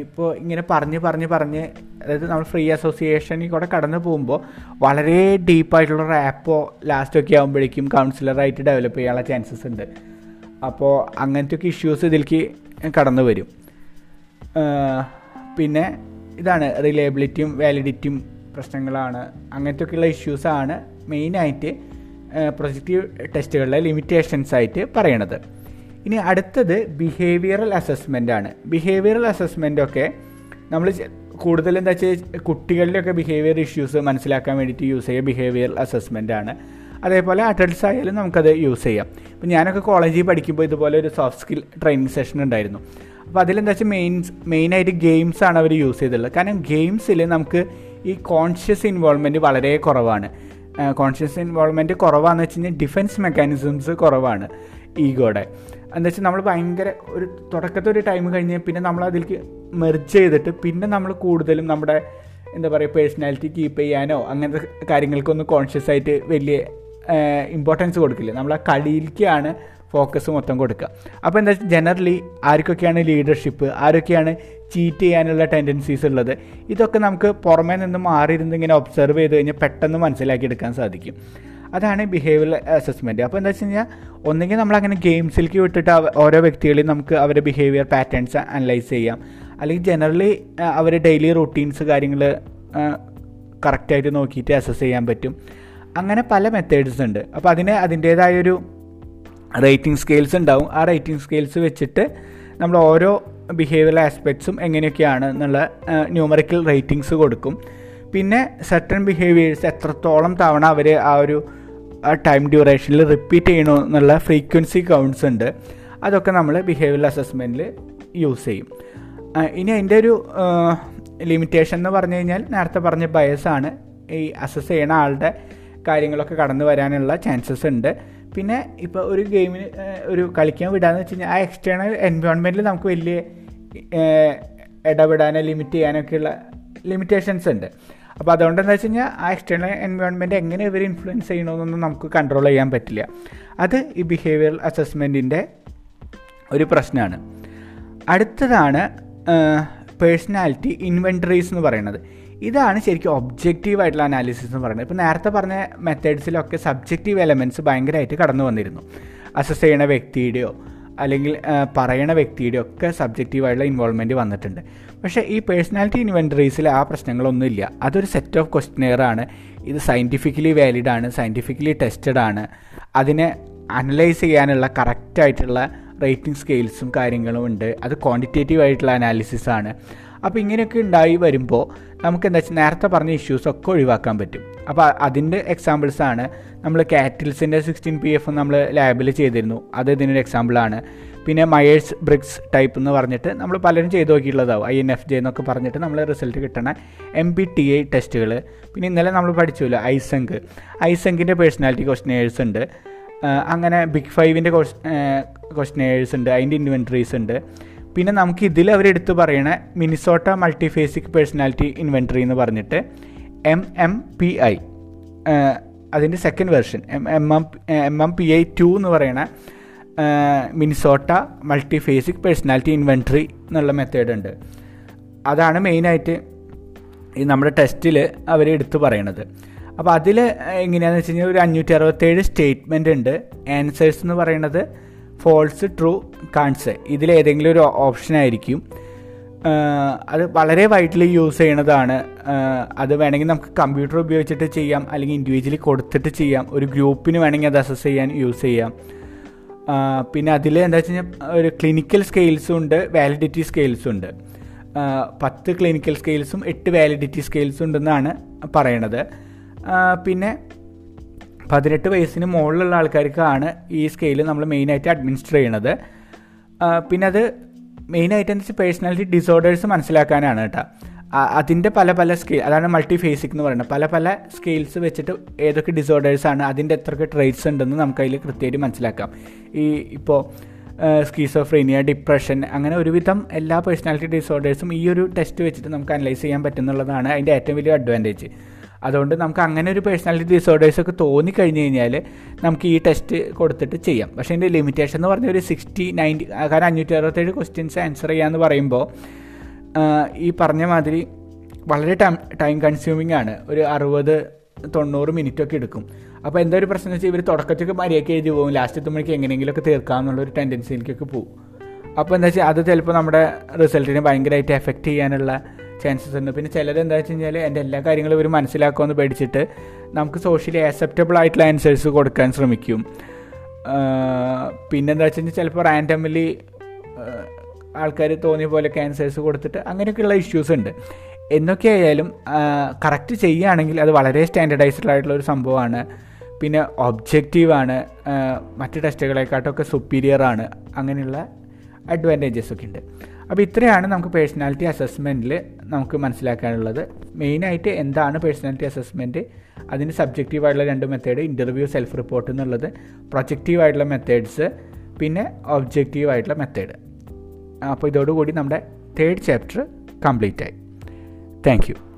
ഇപ്പോൾ ഇങ്ങനെ പറഞ്ഞ് അതായത് നമ്മൾ ഫ്രീ അസോസിയേഷനിൽ കൂടെ കടന്നു പോകുമ്പോൾ വളരെ ഡീപ്പായിട്ടുള്ള ഒരു ആപ്പോ ലാസ്റ്റൊക്കെ ആകുമ്പോഴേക്കും കൗൺസിലറായിട്ട് ഡെവലപ്പ് ചെയ്യാനുള്ള ചാൻസസ് ഉണ്ട്. അപ്പോൾ അങ്ങനത്തെയൊക്കെ ഇഷ്യൂസ് ഇതിലേക്ക് കടന്നു വരും. പിന്നെ ഇതാണ് റിലയബിലിറ്റിയും വാലിഡിറ്റിയും പ്രശ്നങ്ങളാണ്. അങ്ങനത്തെയൊക്കെയുള്ള ഇഷ്യൂസാണ് മെയിനായിട്ട് പ്രൊജക്റ്റീവ് ടെസ്റ്റുകളിലെ ലിമിറ്റേഷൻസ് ആയിട്ട് പറയണത്. ഇനി അടുത്തത് ബിഹേവിയറൽ അസസ്മെൻ്റാണ്. ബിഹേവിയറൽ അസസ്മെൻ്റൊക്കെ നമ്മൾ കൂടുതലും എന്താ വെച്ചാൽ കുട്ടികളിലൊക്കെ ബിഹേവിയർ ഇഷ്യൂസ് മനസ്സിലാക്കാൻ വേണ്ടിയിട്ട് യൂസ് ചെയ്യുക ബിഹേവിയറൽ അസസ്മെൻ്റാണ്. അതേപോലെ അഡൾട്ട്സ് ആയാലും നമുക്കത് യൂസ് ചെയ്യാം. ഇപ്പം ഞാനൊക്കെ കോളേജിൽ പഠിക്കുമ്പോൾ ഇതുപോലെ ഒരു സോഫ്റ്റ് സ്കിൽ ട്രെയിനിങ് സെഷൻ ഉണ്ടായിരുന്നു. അപ്പോൾ അതിലെന്താ വെച്ചാൽ മെയിനായിട്ട് ഗെയിംസാണ് അവർ യൂസ് ചെയ്തിട്ടുള്ളത്. കാരണം ഗെയിംസിൽ നമുക്ക് ഈ കോൺഷ്യസ് ഇൻവോൾവ്മെൻറ്റ് വളരെ കുറവാണ്. കോൺഷ്യസ് ഇൻവോൾവ്മെൻറ്റ് കുറവാണെന്ന് വെച്ച് കഴിഞ്ഞാൽ ഡിഫെൻസ് മെക്കാനിസംസ് കുറവാണ് ഈഗോയുടെ. എന്താ വെച്ചാൽ നമ്മൾ ഭയങ്കര ഒരു തുടക്കത്തെ ഒരു ടൈം കഴിഞ്ഞ് പിന്നെ നമ്മൾ അതിലേക്ക് മെർജ് ചെയ്തിട്ട് പിന്നെ നമ്മൾ കൂടുതലും നമ്മുടെ എന്താ പറയുക പേഴ്സണാലിറ്റി കീപ്പ് ചെയ്യാനോ അങ്ങനത്തെ കാര്യങ്ങൾക്കൊന്നും കോൺഷ്യസ് ആയിട്ട് വലിയ ഇമ്പോർട്ടൻസ് കൊടുക്കില്ല. നമ്മൾ ആ കളിയിലേക്കാണ് ഫോക്കസ് മൊത്തം കൊടുക്കുക. അപ്പോൾ എന്താ വെച്ചാൽ ജനറലി ആർക്കൊക്കെയാണ് ലീഡർഷിപ്പ്, ആരൊക്കെയാണ് ചീറ്റ് ചെയ്യാനുള്ള ടെൻഡൻസീസ് ഉള്ളത്, ഇതൊക്കെ നമുക്ക് പുറമേ നിന്ന് മാറിയിരുന്ന് ഇങ്ങനെ ഒബ്സർവ് ചെയ്ത് കഴിഞ്ഞാൽ പെട്ടെന്ന് മനസ്സിലാക്കിയെടുക്കാൻ സാധിക്കും. അതാണ് ബിഹേവിയറൽ അസസ്മെൻറ്റ്. അപ്പോൾ എന്താ വെച്ച് കഴിഞ്ഞാൽ ഒന്നെങ്കിൽ നമ്മളങ്ങനെ ഗെയിംസിലേക്ക് വിട്ടിട്ട് ഓരോ വ്യക്തികളെയും നമുക്ക് അവരുടെ ബിഹേവിയർ പാറ്റേൺസ് അനലൈസ് ചെയ്യാം. അല്ലെങ്കിൽ ജനറലി അവരുടെ ഡെയിലി റൂട്ടീൻസ് കാര്യങ്ങൾ കറക്റ്റായിട്ട് നോക്കിയിട്ട് അസസ് ചെയ്യാൻ പറ്റും. അങ്ങനെ പല മെത്തേഡ്സ് ഉണ്ട്. അപ്പോൾ അതിന് അതിൻ്റേതായൊരു റേറ്റിംഗ് സ്കെയിൽസ് ഉണ്ടാവും. ആ റേറ്റിംഗ് സ്കെയിൽസ് വെച്ചിട്ട് നമ്മൾ ഓരോ ബിഹേവിയറൽ ആസ്പെക്ട്സും എങ്ങനെയൊക്കെയാണ് എന്നുള്ള ന്യൂമറിക്കൽ റേറ്റിംഗ്സ് കൊടുക്കും. പിന്നെ സർട്ടൺ ബിഹേവിയേഴ്സ് എത്രത്തോളം തവണ അവർ ആ ഒരു ടൈം ഡ്യൂറേഷനിൽ റിപ്പീറ്റ് ചെയ്യണോ എന്നുള്ള ഫ്രീക്വൻസി കൗണ്ട്സ് ഉണ്ട്. അതൊക്കെ നമ്മൾ ബിഹേവിയറൽ അസസ്മെൻറ്റിൽ യൂസ് ചെയ്യും. ഇനി അതിൻ്റെ ഒരു ലിമിറ്റേഷൻ എന്ന് പറഞ്ഞു കഴിഞ്ഞാൽ നേരത്തെ പറഞ്ഞ ബയസാണ്. ഈ അസസ് ചെയ്യണ ആളുടെ കാര്യങ്ങളൊക്കെ കടന്നു വരാനുള്ള ചാൻസസ് ഉണ്ട്. പിന്നെ ഇപ്പോൾ ഒരു ഗെയിമിന് ഒരു കളിക്കാൻ വിടാന്ന് വെച്ച് കഴിഞ്ഞാൽ ആ എക്സ്റ്റേണൽ എൻവയോൺമെൻറ്റിൽ നമുക്ക് വലിയ ഇടപെടാനോ ലിമിറ്റ് ചെയ്യാനൊക്കെയുള്ള ലിമിറ്റേഷൻസ് ഉണ്ട്. അപ്പോൾ അതുകൊണ്ട് എന്താ വെച്ച് കഴിഞ്ഞാൽ ആ എക്സ്റ്റേണൽ എൻവയോൺമെൻറ്റ് എങ്ങനെ ഇവർ ഇൻഫ്ലുവൻസ് ചെയ്യണമെന്നൊന്നും നമുക്ക് കൺട്രോൾ ചെയ്യാൻ പറ്റില്ല. അത് ഈ ബിഹേവിയറൽ അസസ്മെൻറ്റിൻ്റെ ഒരു പ്രശ്നമാണ്. അടുത്തതാണ് പേഴ്സണാലിറ്റി ഇൻവെൻറ്ററീസ് എന്ന് പറയുന്നത്. ഇതാണ് ശരിക്കും ഒബ്ജക്റ്റീവായിട്ടുള്ള അനാലിസിസ് എന്ന് പറയുന്നത്. ഇപ്പോൾ നേരത്തെ പറഞ്ഞ മെത്തേഡ്സിലൊക്കെ സബ്ജക്റ്റീവ് എലമെൻറ്റ്സ് ഭയങ്കരമായിട്ട് കടന്നു വന്നിരുന്നു. അസസ് ചെയ്യണ വ്യക്തിയുടെയോ അല്ലെങ്കിൽ പറയണ വ്യക്തിയുടെയോ ഒക്കെ സബ്ജക്റ്റീവായിട്ടുള്ള ഇൻവോൾവ്മെൻറ്റ് വന്നിട്ടുണ്ട്. പക്ഷേ ഈ പേഴ്സണാലിറ്റി ഇൻവെൻറ്ററീസിൽ ആ പ്രശ്നങ്ങളൊന്നുമില്ല. അതൊരു സെറ്റ് ഓഫ് ക്വസ്റ്റ്യനെയറാണ്. ഇത് സയൻറ്റിഫിക്കലി വാലിഡാണ്, സയൻറ്റിഫിക്കലി ടെസ്റ്റഡാണ്. അതിനെ അനലൈസ് ചെയ്യാനുള്ള കറക്റ്റായിട്ടുള്ള റേറ്റിംഗ് സ്കെയിൽസും കാര്യങ്ങളും ഉണ്ട്. അത് ക്വാണ്ടിറ്റേറ്റീവ് ആയിട്ടുള്ള അനാലിസിസാണ്. അപ്പോൾ ഇങ്ങനെയൊക്കെ ഉണ്ടായി വരുമ്പോൾ നമുക്ക് എന്താ വെച്ചാൽ നേരത്തെ പറഞ്ഞ ഇഷ്യൂസൊക്കെ ഒഴിവാക്കാൻ പറ്റും. അപ്പോൾ അതിൻ്റെ എക്സാമ്പിൾസാണ് നമ്മൾ കാറ്റിൽസിൻ്റെ 16PF നമ്മൾ ലാബിൽ ചെയ്തിരുന്നു, അത് ഇതിനൊരു എക്സാമ്പിളാണ്. പിന്നെ മയേഴ്സ് ബ്രിക്സ് ടൈപ്പ് എന്ന് പറഞ്ഞിട്ട് നമ്മൾ പലരും ചെയ്ത് നോക്കിയിട്ടുള്ളതാവും, INFJ എന്നൊക്കെ പറഞ്ഞിട്ട് നമ്മൾ റിസൾട്ട് കിട്ടണ MBTI ടെസ്റ്റുകൾ. പിന്നെ ഇന്നലെ നമ്മൾ പഠിച്ചുല്ലോ ഐസെങ്കിൻ്റെ പേഴ്സണാലിറ്റി ക്വസ്റ്റ്യനേഴ്സ് ഉണ്ട്, അങ്ങനെ ബിഗ് ഫൈവിൻ്റെ ക്വസ്റ്റ്യനേഴ്സ് ഉണ്ട്, അതിൻ്റെ ഇൻവെൻട്രീസ് ഉണ്ട്. പിന്നെ നമുക്ക് ഇതിൽ അവരെടുത്ത് പറയണ മിനിസോട്ട മൾട്ടിഫേസിക് പേഴ്സണാലിറ്റി ഇൻവെൻട്രി എന്ന് പറഞ്ഞിട്ട് MMPI, അതിൻ്റെ സെക്കൻഡ് വെർഷൻ MMPI 2 എന്ന് പറയണ മിനിസോട്ട മൾട്ടിഫേസിക് പേഴ്സണാലിറ്റി ഇൻവെൻട്രി എന്നുള്ള മെത്തേഡ് ഉണ്ട്. അതാണ് മെയിനായിട്ട് ഈ നമ്മുടെ ടെസ്റ്റിൽ അവർ എടുത്ത് പറയണത്. അപ്പോൾ അതിൽ എങ്ങനെയാണെന്ന് വെച്ച് കഴിഞ്ഞാൽ ഒരു 567 സ്റ്റേറ്റ്മെൻ്റ് ഉണ്ട്. ആൻസേഴ്സ് എന്ന് പറയണത് ഫോൾസ്, ട്രൂ, കാൺസ്, ഇതിലേതെങ്കിലും ഒരു ഓപ്ഷനായിരിക്കും. അത് വളരെ വൈഡ്ലി യൂസ് ചെയ്യണതാണ്. അത് വേണമെങ്കിൽ നമുക്ക് കമ്പ്യൂട്ടർ ഉപയോഗിച്ചിട്ട് ചെയ്യാം, അല്ലെങ്കിൽ ഇൻഡിവിജ്വലി കൊടുത്തിട്ട് ചെയ്യാം, ഒരു ഗ്രൂപ്പിന് വേണമെങ്കിൽ അത് അസസ് ചെയ്യാൻ യൂസ് ചെയ്യാം. പിന്നെ അതിൽ എന്താ വെച്ച് കഴിഞ്ഞാൽ ഒരു ക്ലിനിക്കൽ സ്കെയിൽസും ഉണ്ട്, വാലിഡിറ്റി സ്കെയിൽസും ഉണ്ട്. 10 ക്ലിനിക്കൽ സ്കെയിൽസും 8 വാലിഡിറ്റി സ്കെയിൽസും ഉണ്ടെന്നാണ് പറയണത്. പിന്നെ 18 വയസ്സിന് മുകളിലുള്ള ആൾക്കാർക്കാണ് ഈ സ്കെയിൽ നമ്മൾ മെയിനായിട്ട് അഡ്മിനിസ്റ്റർ ചെയ്യണത്. പിന്നെ അത് മെയിനായിട്ട് എന്താ വെച്ചാൽ പേഴ്സണാലിറ്റി ഡിസോർഡേഴ്സ് മനസ്സിലാക്കാനാണ് കേട്ടോ. അതിൻ്റെ പല പല സ്കെയിൽ, അതാണ് മൾട്ടിഫേസിക് എന്ന് പറയുന്നത്. പല പല സ്കെയിൽസ് വെച്ചിട്ട് ഏതൊക്കെ ഡിസോർഡേഴ്സാണ്, അതിൻ്റെ എത്രയൊക്കെ ട്രേറ്റ്സ് ഉണ്ടെന്ന് നമുക്കതിൽ കൃത്യമായിട്ട് മനസ്സിലാക്കാം. ഈ ഇപ്പോൾ സ്കിസോഫ്രീനിയ, ഡിപ്രഷൻ, അങ്ങനെ ഒരുവിധം എല്ലാ പേഴ്സണാലിറ്റി ഡിസോർഡേഴ്സും ഈ ഒരു ടെസ്റ്റ് വെച്ചിട്ട് നമുക്ക് അനലൈസ് ചെയ്യാൻ പറ്റുന്നുള്ളതാണ് അതിൻ്റെ ഏറ്റവും വലിയ അഡ്വാൻറ്റേജ്. അതുകൊണ്ട് നമുക്ക് അങ്ങനെ ഒരു പേഴ്സണാലിറ്റി ഡിസോർഡേഴ്സൊക്കെ തോന്നിക്കഴിഞ്ഞ് കഴിഞ്ഞാൽ നമുക്ക് ഈ ടെസ്റ്റ് കൊടുത്തിട്ട് ചെയ്യാം. പക്ഷേ ഇതിൻ്റെ ലിമിറ്റേഷൻ എന്ന് പറഞ്ഞാൽ ഒരു 60-90, കാരണം 567 ക്വസ്റ്റ്യൻസ് ആൻസർ ചെയ്യാമെന്ന് പറയുമ്പോൾ ഈ പറഞ്ഞ മാതിരി വളരെ ടൈം കൺസ്യൂമിംഗ് ആണ്. ഒരു 60-90 മിനിറ്റൊക്കെ എടുക്കും. അപ്പോൾ എന്താ ഒരു പ്രശ്നം വെച്ചാൽ ഇവർ തുടക്കത്തൊക്കെ മര്യാദയ്ക്ക് എഴുതി പോകും, ലാസ്റ്റ് എത്തുമ്പോഴേക്ക് എങ്ങനെയെങ്കിലുമൊക്കെ തീർക്കാമെന്നുള്ളൊരു ടെൻഡൻസിയിലേക്കൊക്കെ പോകും. അപ്പോൾ എന്താ വെച്ചാൽ അത് ചിലപ്പോൾ നമ്മുടെ റിസൾട്ടിനെ ഭയങ്കരമായിട്ട് എഫക്റ്റ് ചെയ്യാനുള്ള ചാൻസസ് ഉണ്ട്. പിന്നെ ചിലത് എന്താ വെച്ച് കഴിഞ്ഞാൽ എൻ്റെ എല്ലാ കാര്യങ്ങളും ഇവർ മനസ്സിലാക്കുമെന്ന് പേടിച്ചിട്ട് നമുക്ക് സോഷ്യലി ആക്സെപ്റ്റബിൾ ആയിട്ടുള്ള ആൻസേഴ്സ് കൊടുക്കാൻ ശ്രമിക്കും. പിന്നെന്താ വെച്ച് കഴിഞ്ഞാൽ ചിലപ്പോൾ റാൻഡമലി ആൾക്കാർ തോന്നിയ പോലെ ആൻസേഴ്സ് കൊടുത്തിട്ട് അങ്ങനെയൊക്കെയുള്ള ഇഷ്യൂസ് ഉണ്ട്. എന്നൊക്കെ ആയാലും കറക്റ്റ് ചെയ്യുകയാണെങ്കിൽ അത് വളരെ സ്റ്റാൻഡേർഡൈസ്ഡ് ആയിട്ടുള്ള ഒരു സംഭവമാണ്. പിന്നെ ഒബ്ജക്റ്റീവാണ്, മറ്റ് ടെസ്റ്റുകളെക്കാട്ടൊക്കെ സുപ്പീരിയറാണ്, അങ്ങനെയുള്ള അഡ്വാൻറ്റേജസൊക്കെ ഉണ്ട്. അപ്പോൾ ഇത്രയാണ് നമുക്ക് പേഴ്സണാലിറ്റി അസസ്മെൻറ്റിൽ നമുക്ക് മനസ്സിലാക്കാനുള്ളത്. മെയിനായിട്ട് എന്താണ് പേഴ്സണാലിറ്റി അസസ്മെൻറ്റ്, അതിന് സബ്ജക്റ്റീവായിട്ടുള്ള 2 മെത്തേഡ്, ഇൻ്റർവ്യൂ, സെൽഫ് റിപ്പോർട്ട് എന്നുള്ളത്, പ്രൊജക്റ്റീവായിട്ടുള്ള മെത്തേഡ്സ്, പിന്നെ ഒബ്ജക്റ്റീവായിട്ടുള്ള മെത്തേഡ്. അപ്പോൾ ഇതോടുകൂടി നമ്മുടെ 3rd ചാപ്റ്റർ കംപ്ലീറ്റായി. Thank U.